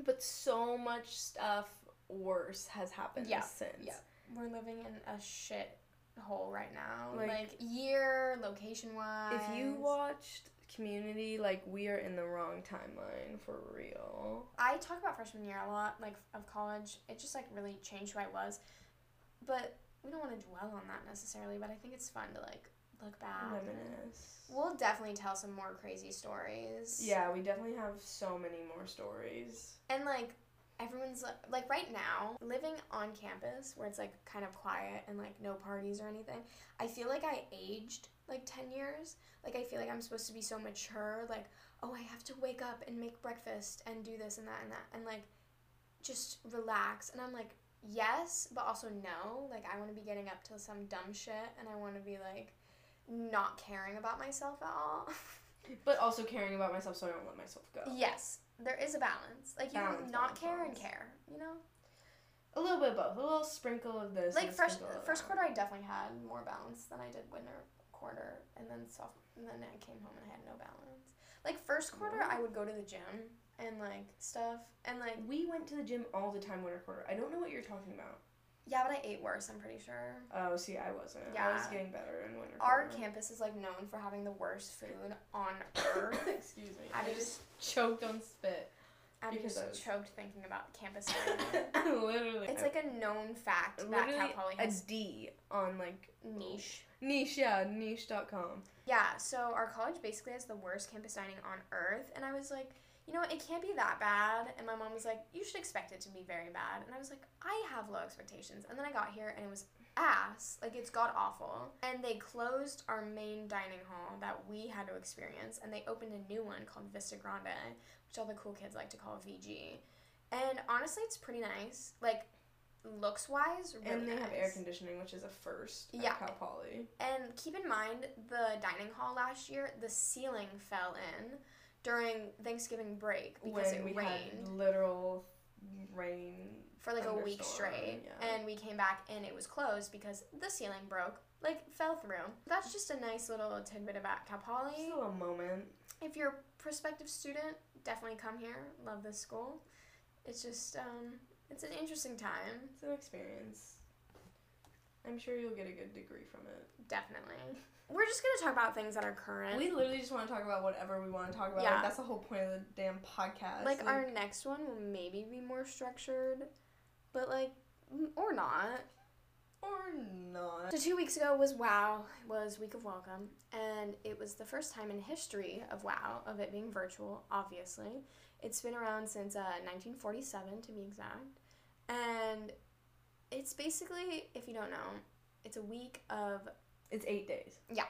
but so much stuff worse has happened yeah, since. Yeah, we're living in a shit hole right now. Like, like year, location-wise. If you watched Community, like, we are in the wrong timeline for real. I talk about freshman year a lot, like, of college. It just, like, really changed who I was. But we don't want to dwell on that necessarily, but I think it's fun to, like, look back. Reminisce. We'll definitely tell some more crazy stories. Yeah, we definitely have so many more stories. And, like, everyone's, like, right now, living on campus where it's, like, kind of quiet and, like, no parties or anything, I feel like I aged like ten years. Like, I feel like I'm supposed to be so mature, like, oh, I have to wake up and make breakfast and do this and that and that and, like, just relax. And I'm like, yes, but also no. Like, I want to be getting up to some dumb shit, and I want to be, like, not caring about myself at all. But also caring about myself so I don't let myself go. Yes, there is a balance. Like, you balance, not balance, care balance. And care, you know? A little bit of both. A little sprinkle of this. Like, first, first quarter I definitely had more balance than I did winter quarter, and then soft, and then I came home and I had no balance. Like, first quarter, I would go to the gym and, like, stuff, and, like... We went to the gym all the time winter quarter. I don't know what you're talking about. Yeah, but I ate worse, I'm pretty sure. Oh, see, I wasn't. Yeah. I was getting better in winter quarter. Our campus is, like, known for having the worst food on earth. Excuse me. I, I just choked on spit. I because just I was... choked thinking about campus food. Literally. It's, like, a known fact that Cal Poly has... a D on, like... Niche. Niche, yeah, niche dot com. Yeah, so our college basically has the worst campus dining on earth, and I was like, you know what, it can't be that bad, and my mom was like, you should expect it to be very bad, and I was like, I have low expectations, and then I got here, and it was ass, like, it's god-awful, and they closed our main dining hall that we had to experience, and they opened a new one called Vista Grande, which all the cool kids like to call V G, and honestly, it's pretty nice, like, looks-wise, really And they nice. Have air conditioning, which is a first yeah. at Cal Poly. And keep in mind, the dining hall last year, the ceiling fell in during Thanksgiving break because when it we rained. Had literal rain. For like a week straight. Yeah. And we came back and it was closed because the ceiling broke, like fell through. That's just a nice little tidbit about Cal Poly. Just a little moment. If you're a prospective student, definitely come here. Love this school. It's just, um... it's an interesting time. It's an experience. I'm sure you'll get a good degree from it. Definitely. We're just going to talk about things that are current. We literally just want to talk about whatever we want to talk about. Yeah. Like, that's the whole point of the damn podcast. Like, like, our next one will maybe be more structured, but, like, or not. Or not. So two weeks ago was WOW, was Week of Welcome, and it was the first time in history of WOW, of it being virtual, obviously. It's been around since uh, nineteen forty-seven, to be exact. And it's basically, if you don't know, it's a week of... It's eight days. Yeah.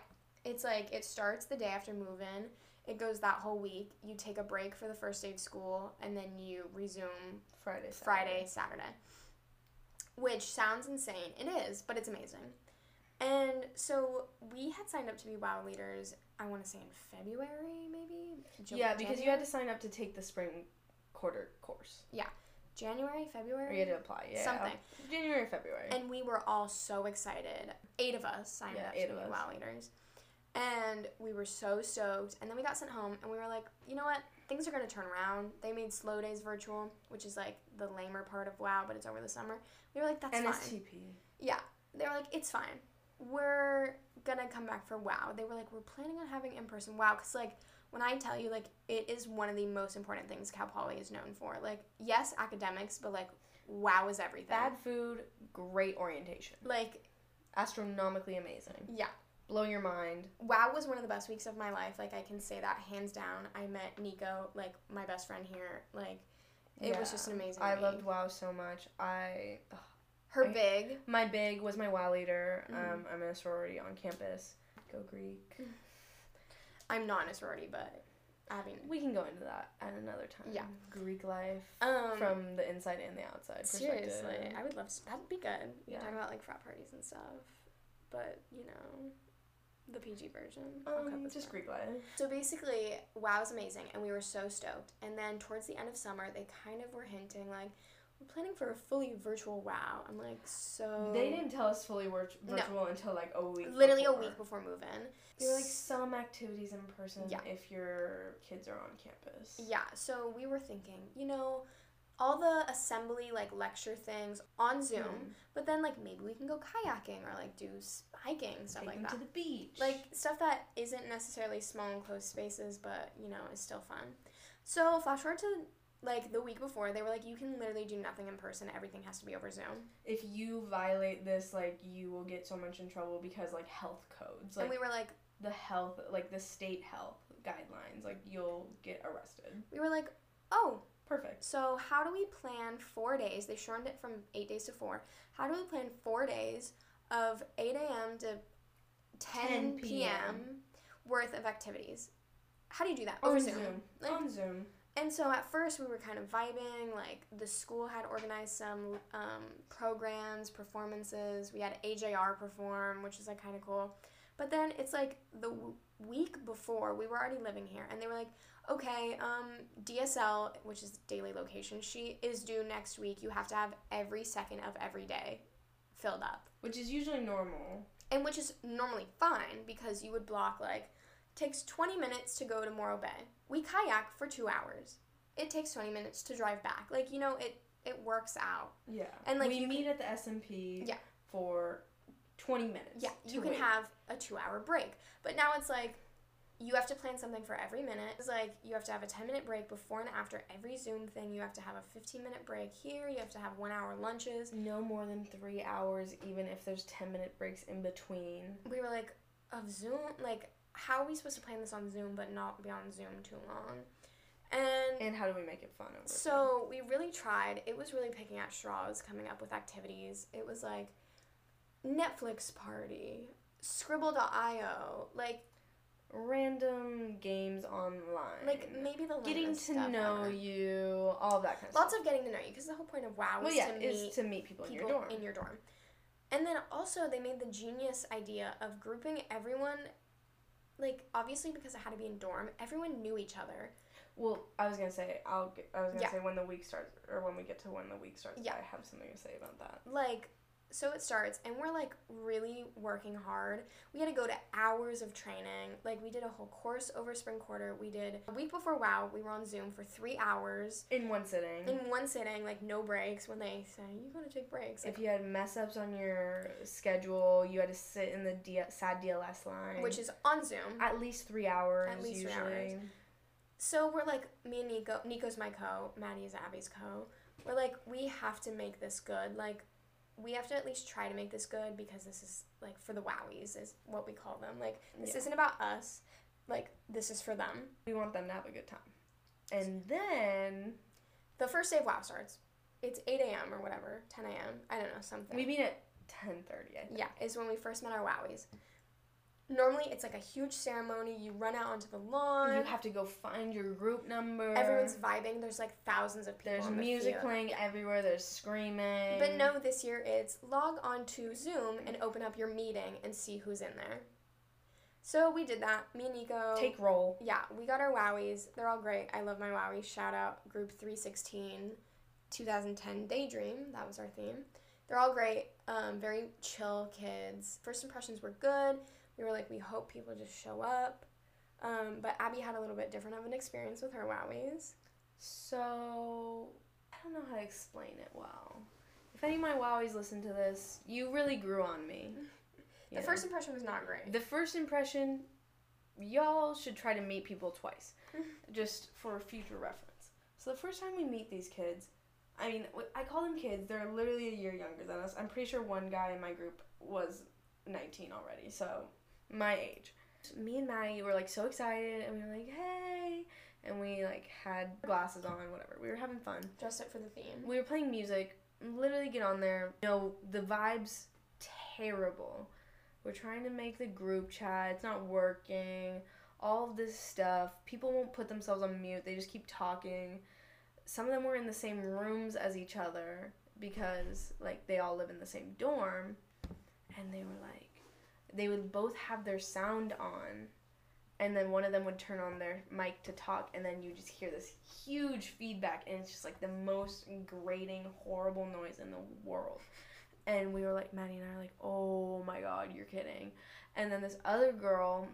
It's like, it starts the day after move-in. It goes that whole week. You take a break for the first day of school, and then you resume... Friday, Saturday. Friday, Saturday. Which sounds insane. It is, but it's amazing. And so we had signed up to be WOW leaders, I want to say in February, maybe? January. Yeah, because you had to sign up to take the spring quarter course. Yeah. January, February? Or you had to apply, yeah. Something. January, February. And we were all so excited. Eight of us signed yeah, up to be WOW leaders. And we were so stoked. And then we got sent home, and we were like, you know what? Things are going to turn around. They made Slow Days virtual, which is, like, the lamer part of WOW, but it's over the summer. We were like, that's N S T P. Fine. N S T P. Yeah. They were like, it's fine. We're gonna come back for WOW. They were like, we're planning on having in-person WOW, because, like, when I tell you, like, it is one of the most important things Cal Poly is known for. Like, yes, academics, but, like, WOW is everything. Bad food, great orientation. Like, astronomically amazing. Yeah. Blow your mind. WOW was one of the best weeks of my life. Like, I can say that hands down. I met Nico, like, my best friend here. Like, It yeah. was just an amazing I week. loved WoW so much. I ugh, Her I, big. My big was my WoW leader. Mm. Um, I'm in a sorority on campus. Go Greek. I'm not in a sorority, but I mean, we can go into that at another time. Yeah. Greek life um, from the inside and the outside perspective. Seriously. I would love to. That'd be good. Yeah. Talk about like frat parties and stuff. But, you know, the P G version. Um, just one. Greek life. So basically, WoW was amazing, and we were so stoked. And then towards the end of summer, they kind of were hinting, like, we're planning for a fully virtual WoW. I'm like, so... They didn't tell us fully vir- virtual no. until, like, a week Literally before. a week before move-in. There were, like, some activities in person yeah. if your kids are on campus. Yeah, so we were thinking, you know... all the assembly, like, lecture things on Zoom, mm. but then, like, maybe we can go kayaking or, like, do hiking, stuff Take like that. to the beach. Like, stuff that isn't necessarily small enclosed spaces, but, you know, is still fun. So, flash forward to, like, the week before, they were like, you can literally do nothing in person. Everything has to be over Zoom. If you violate this, like, you will get so much in trouble because, like, health codes. Like, and we were like... The health, like, the state health guidelines. Like, you'll get arrested. We were like, oh... Perfect. So how do we plan four days? They shortened it from eight days to four. How do we plan four days of eight a.m. to ten p.m. worth of activities? How do you do that? Over Zoom. Zoom. Like, on Zoom. And so at first we were kind of vibing. Like the school had organized some um, programs, performances. We had A J R perform, which is like kind of cool. But then it's like the w- week before we were already living here, and they were like, okay, um, D S L, which is daily location sheet, is due next week. You have to have every second of every day filled up. Which is usually normal. And which is normally fine because you would block, like, takes twenty minutes to go to Morro Bay. We kayak for two hours. It takes twenty minutes to drive back. Like, you know, it, it works out. Yeah. And like we meet can, at the S and P yeah. for twenty minutes. Yeah. You can wait. have a two-hour break. But now it's like... you have to plan something for every minute. It's like you have to have a ten-minute break before and after every Zoom thing. You have to have a fifteen-minute break here. You have to have one-hour lunches. No more than three hours, even if there's ten-minute breaks in between. We were like, of Zoom? Like, how are we supposed to plan this on Zoom but not be on Zoom too long? And and how do we make it fun? Over so time? We really tried. It was really picking at straws, coming up with activities. It was like Netflix party, scribble dot io, like... random games online. Like, maybe the Getting to know ever. you, all that kind of Lots stuff. Lots of getting to know you, because the whole point of WoW well, is, yeah, to is meet to meet people, people in your dorm. in your dorm. And then also, they made the genius idea of grouping everyone, like, obviously because it had to be in dorm, everyone knew each other. Well, I was going to say, I'll, I was going to yeah. say when the week starts, or when we get to when the week starts, yeah. I have something to say about that. Like... So it starts, and we're, like, really working hard. We had to go to hours of training. Like, we did a whole course over spring quarter. We did a week before WoW, we were on Zoom for three hours. In one sitting. In one sitting, like, no breaks. When they say, you gotta take breaks. Like, if you had mess-ups on your schedule, you had to sit in the D- sad D L S line. Which is on Zoom. At least three hours, At least usually. three hours. So we're, like, me and Nico, Nico's my co, Maddie is Abby's co. We're, like, we have to make this good, like, we have to at least try to make this good because this is, like, for the wowies is what we call them. Like, this yeah. isn't about us. Like, this is for them. We want them to have a good time. And then... the first day of WoW starts. It's eight a.m. or whatever, ten a.m. I don't know, something. We meet at ten thirty, I think. Yeah, is when we first met our wowies. Normally, it's, like, a huge ceremony. You run out onto the lawn. You have to go find your group number. Everyone's vibing. There's, like, thousands of people. There's music the playing yeah. everywhere. There's screaming. But no, this year it's log on to Zoom and open up your meeting and see who's in there. So we did that. Me and Nico. Take roll. Yeah. We got our wowies. They're all great. I love my wowies. Shout out Group three sixteen, twenty ten Daydream. That was our theme. They're all great. Um, very chill kids. First impressions were good. We were like, we hope people just show up. Um, but Abby had a little bit different of an experience with her wowies. So, I don't know how to explain it well. If any of my wowies listen to this, you really grew on me. the know? first impression was not great. The first impression, y'all should try to meet people twice. Just for future reference. So the first time we meet these kids, I mean, I call them kids. They're literally a year younger than us. I'm pretty sure one guy in my group was nineteen already, so... my age. Me and Maddie were, like, so excited, and we were like, hey, and we, like, had glasses on, whatever. We were having fun. Dressed up for the theme. We were playing music. Literally get on there. You know, the vibe's terrible. We're trying to make the group chat. It's not working. All of this stuff. People won't put themselves on mute. They just keep talking. Some of them were in the same rooms as each other because, like, they all live in the same dorm. And they were, like, they would both have their sound on. And then one of them would turn on their mic to talk, and then you just hear this huge feedback, and it's just, like, the most grating, horrible noise in the world. And we were, like, Maddie and I were, like, oh, my God, you're kidding. And then this other girl,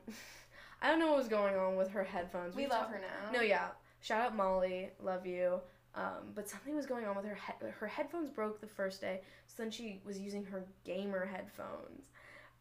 I don't know what was going on with her headphones. We, we love talk- her now. No, yeah. Shout out Molly. Love you. Um, but something was going on with her head. Her headphones broke the first day, so then she was using her gamer headphones.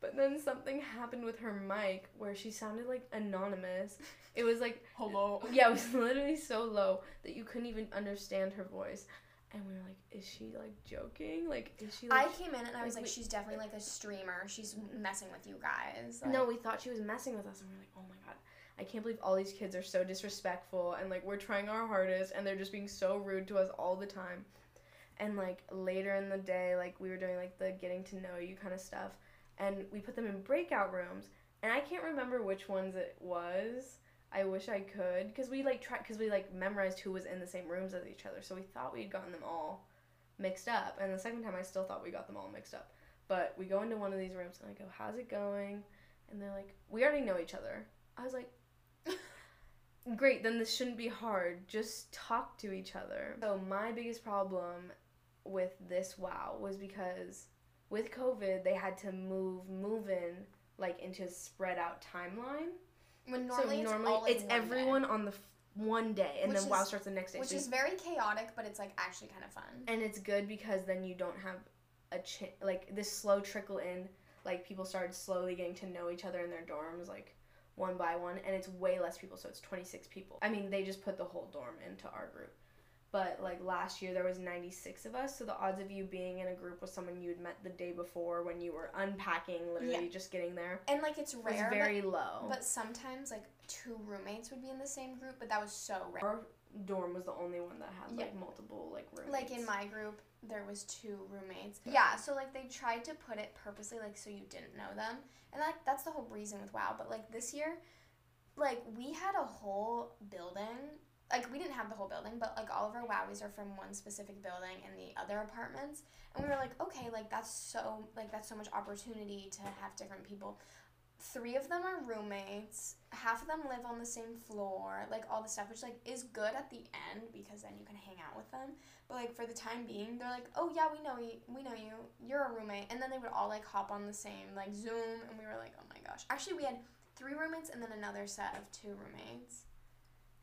But then something happened with her mic where she sounded, like, anonymous. It was, like... Hello. Yeah, it was literally so low that you couldn't even understand her voice. And we were like, is she, like, joking? Like, is she, like... I came in and I was like, like she's definitely, like, a streamer. She's messing with you guys. Like, no, we thought she was messing with us. And we were like, oh, my God. I can't believe all these kids are so disrespectful. And, like, we're trying our hardest. And they're just being so rude to us all the time. And, like, later in the day, like, we were doing, like, the getting to know you kind of stuff. And we put them in breakout rooms, and I can't remember which ones it was. I wish I could, because we, like, tried, because we, like, memorized who was in the same rooms as each other, so we thought we'd gotten them all mixed up, and the second time I still thought we got them all mixed up. But we go into one of these rooms, and I go, how's it going? And they're like, we already know each other. I was like, great, then this shouldn't be hard. Just talk to each other. So my biggest problem with this wow was because... with COVID, they had to move, move in, like, into a spread-out timeline. When normally, so normally it's, all it's everyone day. on the f- one day, and which then is, WoW starts the next day. Which so is very chaotic, but it's, like, actually kind of fun. And it's good because then you don't have a, ch- like, this slow trickle-in. Like, people started slowly getting to know each other in their dorms, like, one by one. And it's way less people, so it's twenty-six people. I mean, they just put the whole dorm into our group. But, like, last year there was ninety-six of us, so the odds of you being in a group with someone you'd met the day before when you were unpacking, literally yeah. just getting there. And, like, it's rare. It's very but, low. But sometimes, like, two roommates would be in the same group, but that was so rare. Our dorm was the only one that had, yeah. like, multiple, like, roommates. Like, in my group, there was two roommates. Yeah. yeah, so, like, they tried to put it purposely, like, so you didn't know them. And, like, that's the whole reason with WoW. But, like, this year, like, we had a whole building... like, we didn't have the whole building, but, like, all of our WoWies are from one specific building and the other apartments. And we were like, okay, like, that's so, like, that's so much opportunity to have different people. Three of them are roommates. Half of them live on the same floor. Like, all the stuff, which, like, is good at the end because then you can hang out with them. But, like, for the time being, they're like, oh, yeah, we know you. We know you. You're a roommate. And then they would all, like, hop on the same, like, Zoom. And we were like, oh, my gosh. Actually, we had three roommates and then another set of two roommates.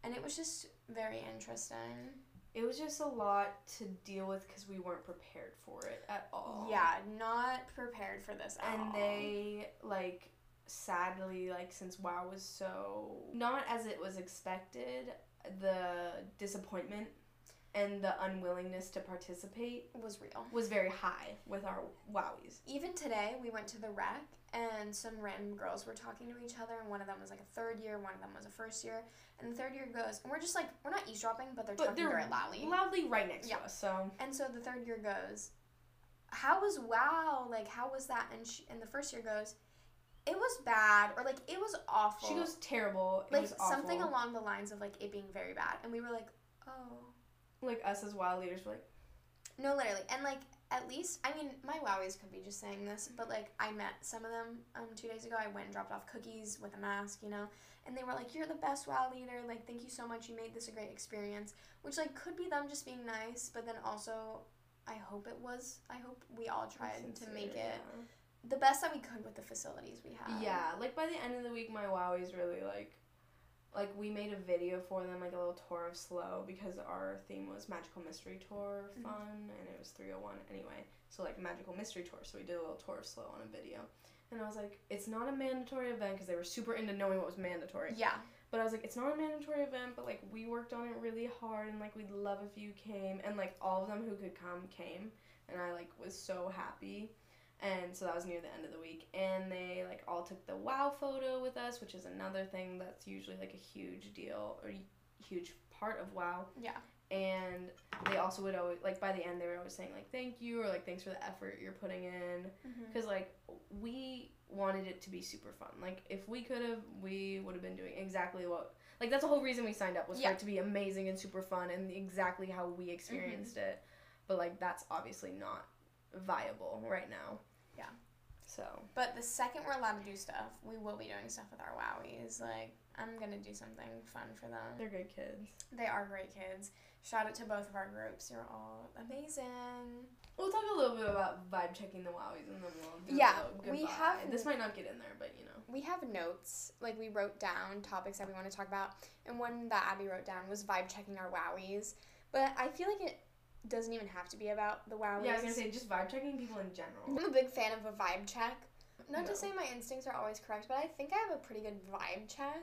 And it was just very interesting. It was just a lot to deal with because we weren't prepared for it at all. Yeah, not prepared for this at all. And they, like, sadly, like, since WoW was so... not as it was expected, the disappointment and the unwillingness to participate... was real. ...was very high with our WoWies. Even today, we went to the rec, and some random girls were talking to each other, and one of them was, like, a third year, one of them was a first year, and the third year goes, and we're just, like, we're not eavesdropping, but they're but talking they're very loudly. loudly right next yeah. to us, so... And so the third year goes, how was WoW? Like, how was that? And she, and the first year goes... it was bad, or, like, it was awful. She goes, terrible. It like, was awful. Something along the lines of, like, it being very bad. And we were like, oh... like, us as WoW leaders were like... no, literally. And, like, at least... I mean, my WoWies could be just saying this, but, like, I met some of them um, two days ago. I went and dropped off cookies with a mask, you know? And they were like, you're the best WoW leader. Like, thank you so much. You made this a great experience. Which, like, could be them just being nice, but then also, I hope it was... I hope we all tried sincere, to make it yeah. the best that we could with the facilities we had. Yeah. Like, by the end of the week, my WoWies really, like... like, we made a video for them, like, a little tour of S L O, because our theme was Magical Mystery Tour Fun, mm-hmm. and it was three oh one anyway. So, like, Magical Mystery Tour, so we did a little tour of S L O on a video. And I was like, it's not a mandatory event, because they were super into knowing what was mandatory. Yeah. But I was like, it's not a mandatory event, but, like, we worked on it really hard, and, like, we'd love if you came. And, like, all of them who could come came, and I, like, was so happy. And so that was near the end of the week. And they, like, all took the WoW photo with us, which is another thing that's usually, like, a huge deal. Or huge part of WOW. Yeah. And they also would always, like, by the end, they were always saying, like, thank you, or, like, thanks for the effort you're putting in. Because, mm-hmm. like, we wanted it to be super fun. Like, if we could have, we would have been doing exactly what, like, that's the whole reason we signed up, was yeah. for it to be amazing and super fun and exactly how we experienced mm-hmm. it. But, like, that's obviously not viable right now. Yeah. So. But the second we're allowed to do stuff, we will be doing stuff with our WOWies. Like, I'm going to do something fun for them. They're great kids. They are great kids. Shout out to both of our groups. You're all amazing. We'll talk a little bit about vibe checking the WOWies and then we'll do yeah, a little we have This might not get in there, but you know. We have notes. Like, we wrote down topics that we want to talk about. And one that Abby wrote down was vibe checking our WOWies. But I feel like it doesn't even have to be about the WOWies. Yeah, I was going to say, just vibe checking people in general. I'm a big fan of a vibe check. Not no. to say my instincts are always correct, but I think I have a pretty good vibe check.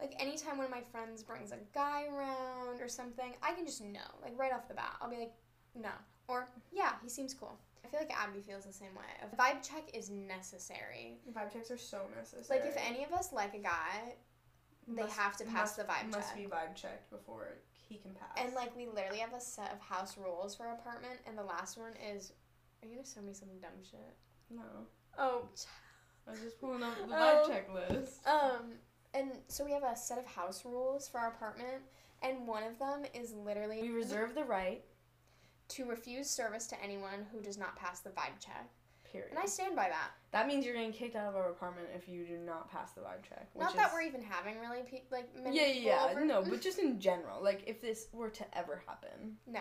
Like, anytime one of my friends brings a guy around or something, I can just know, like, right off the bat. I'll be like, no. Or, yeah, he seems cool. I feel like Abby feels the same way. A vibe check is necessary. Vibe checks are so necessary. Like, if any of us like a guy, they must, have to pass must, the vibe must check. Must be vibe checked before he can pass. And, like, we literally have a set of house rules for our apartment, and the last one is, are you going to show me some dumb shit? No. Oh. I was just pulling up the vibe um, checklist. Um... And so we have a set of house rules for our apartment, and one of them is literally... We reserve the right to refuse service to anyone who does not pass the vibe check. Period. And I stand by that. That means you're getting kicked out of our apartment if you do not pass the vibe check. Which not is... that we're even having really, pe- like, many yeah, people Yeah, yeah, over... no, but just in general. Like, if this were to ever happen. No.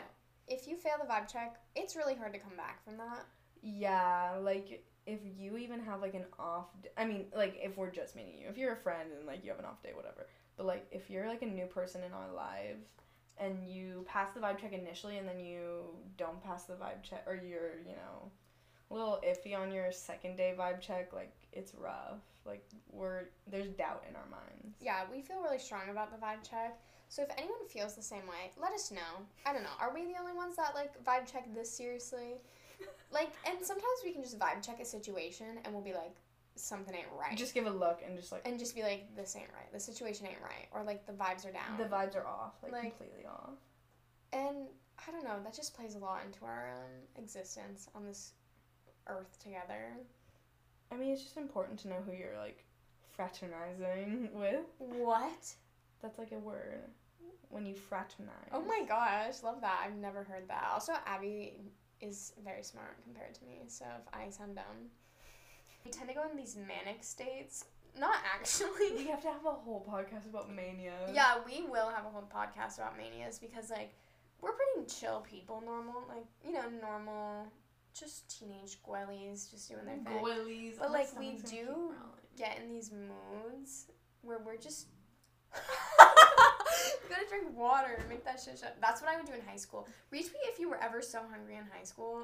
If you fail the vibe check, it's really hard to come back from that. Yeah, like... If you even have, like, an off day, I mean, like, if we're just meeting you, if you're a friend and, like, you have an off day, whatever, but, like, if you're, like, a new person in our lives and you pass the vibe check initially and then you don't pass the vibe check, or you're, you know, a little iffy on your second day vibe check, like, it's rough. Like, we're, there's doubt in our minds. Yeah, we feel really strong about the vibe check. So if anyone feels the same way, let us know. I don't know. Are we the only ones that, like, vibe check this seriously? Like, and sometimes we can just vibe check a situation, and we'll be like, something ain't right. Just give a look and just, like... And just be like, this ain't right. The situation ain't right. Or, like, the vibes are down. The vibes are off. Like, like completely off. And, I don't know, that just plays a lot into our um, existence on this earth together. I mean, it's just important to know who you're, like, fraternizing with. What? That's, like, a word. When you fraternize. Oh, my gosh. Love that. I've never heard that. Also, Abby... is very smart compared to me, so if I sound dumb. We tend to go in these manic states. Not actually. We have to have a whole podcast about manias. Yeah, we will have a whole podcast about manias because, like, we're pretty chill people, normal. Like, you know, normal, just teenage gwellies, just doing their thing. Gwellies. But, like, we do get in these moods where we're just... You gotta drink water to make that shit shut. That's what I would do in high school. Retweet if you were ever so hungry in high school,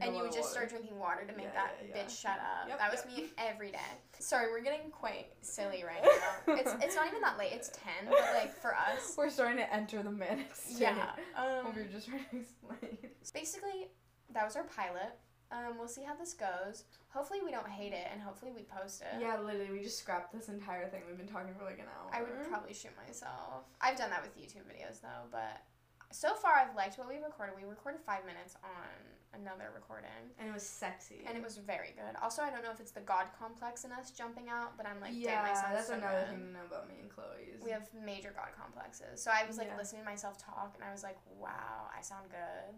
and you would just water. Start drinking water to make yeah, that yeah, yeah. bitch shut up. Yep, that was yep. me every day. Sorry, we're getting quite silly right now. It's it's not even that late. It's ten, but like for us, we're starting to enter the manic state. Yeah, um, we were just trying to explain. Basically, that was our pilot. Um, we'll see how this goes. Hopefully we don't hate it, and hopefully we post it. Yeah, literally, we just scrapped this entire thing. We've been talking for, like, an hour. I would probably shoot myself. I've done that with YouTube videos, though, but so far I've liked what we recorded. We recorded five minutes on another recording. And it was sexy. And it was very good. Also, I don't know if it's the God complex in us jumping out, but I'm, like, yeah, damn, myself. Yeah, that's so another good. Thing to know about me and Chloe's. We have major God complexes. So I was, like, yeah. listening to myself talk, and I was like, wow, I sound good.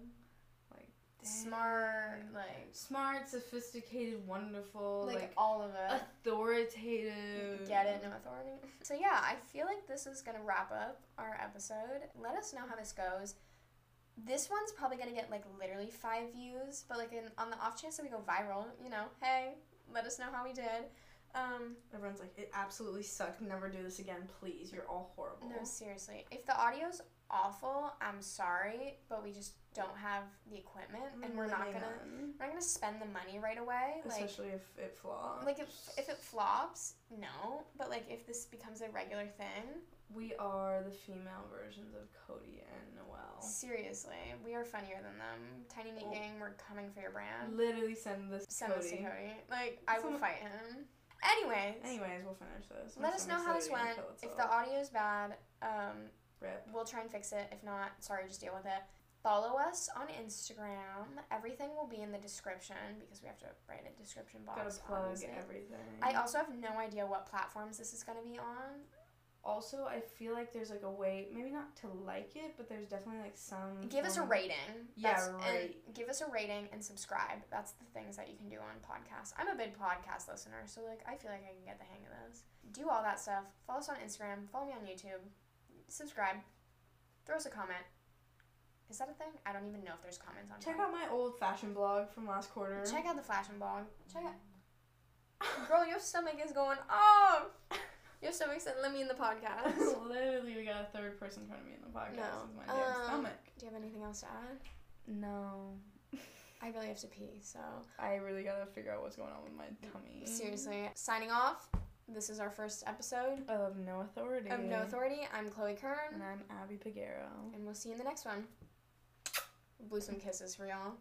Smart, like... Smart, sophisticated, wonderful, like... like all of it. Authoritative. You get it, no authority. So, yeah, I feel like this is gonna wrap up our episode. Let us know how this goes. This one's probably gonna get, like, literally five views, but, like, in, on the off chance that we go viral, you know, hey, let us know how we did. Um, Everyone's like, it absolutely sucked. Never do this again, please. You're all horrible. No, seriously. If the audio's awful, I'm sorry, but we just don't have the equipment, and we're not gonna on. we're not gonna spend the money right away. Especially like, if it flops. Like if if it flops, no. But like if this becomes a regular thing, we are the female versions of Cody and Noelle. Seriously, we are funnier than them. Tiny Neat oh. Gang, we're coming for your brand. Literally send this. Send Cody. this to Cody. Like I Some- will fight him. Anyways. Anyways, we'll finish this. Let us know how this went. If the audio is bad, um. Rip. We'll try and fix it. If not, sorry, just deal with it. Follow us on Instagram. Everything will be in the description because we have to write a description box. Gotta plug everything. I also have no idea what platforms this is going to be on. Also, I feel like there's, like, a way, maybe not to like it, but there's definitely, like, some... Give us a rating. Yeah, right. And give us a rating and subscribe. That's the things that you can do on podcasts. I'm a big podcast listener, so, like, I feel like I can get the hang of those. Do all that stuff. Follow us on Instagram. Follow me on YouTube. Subscribe. Throw us a comment. Is that a thing? I don't even know if there's comments on. Check out my old fashion blog from last quarter. Check out the fashion blog. Check out... Girl, your stomach is going off! Your stomach said, let me in the podcast. Literally, we got a third person trying to me in the podcast no. with my damn um, stomach. Do you have anything else to add? No. I really have to pee, so. I really gotta figure out what's going on with my tummy. Seriously. Signing off. This is our first episode. Of No Authority. Of No Authority. I'm Chloe Kern. And I'm Abby Peguero. And we'll see you in the next one. We'll blew some kisses for y'all.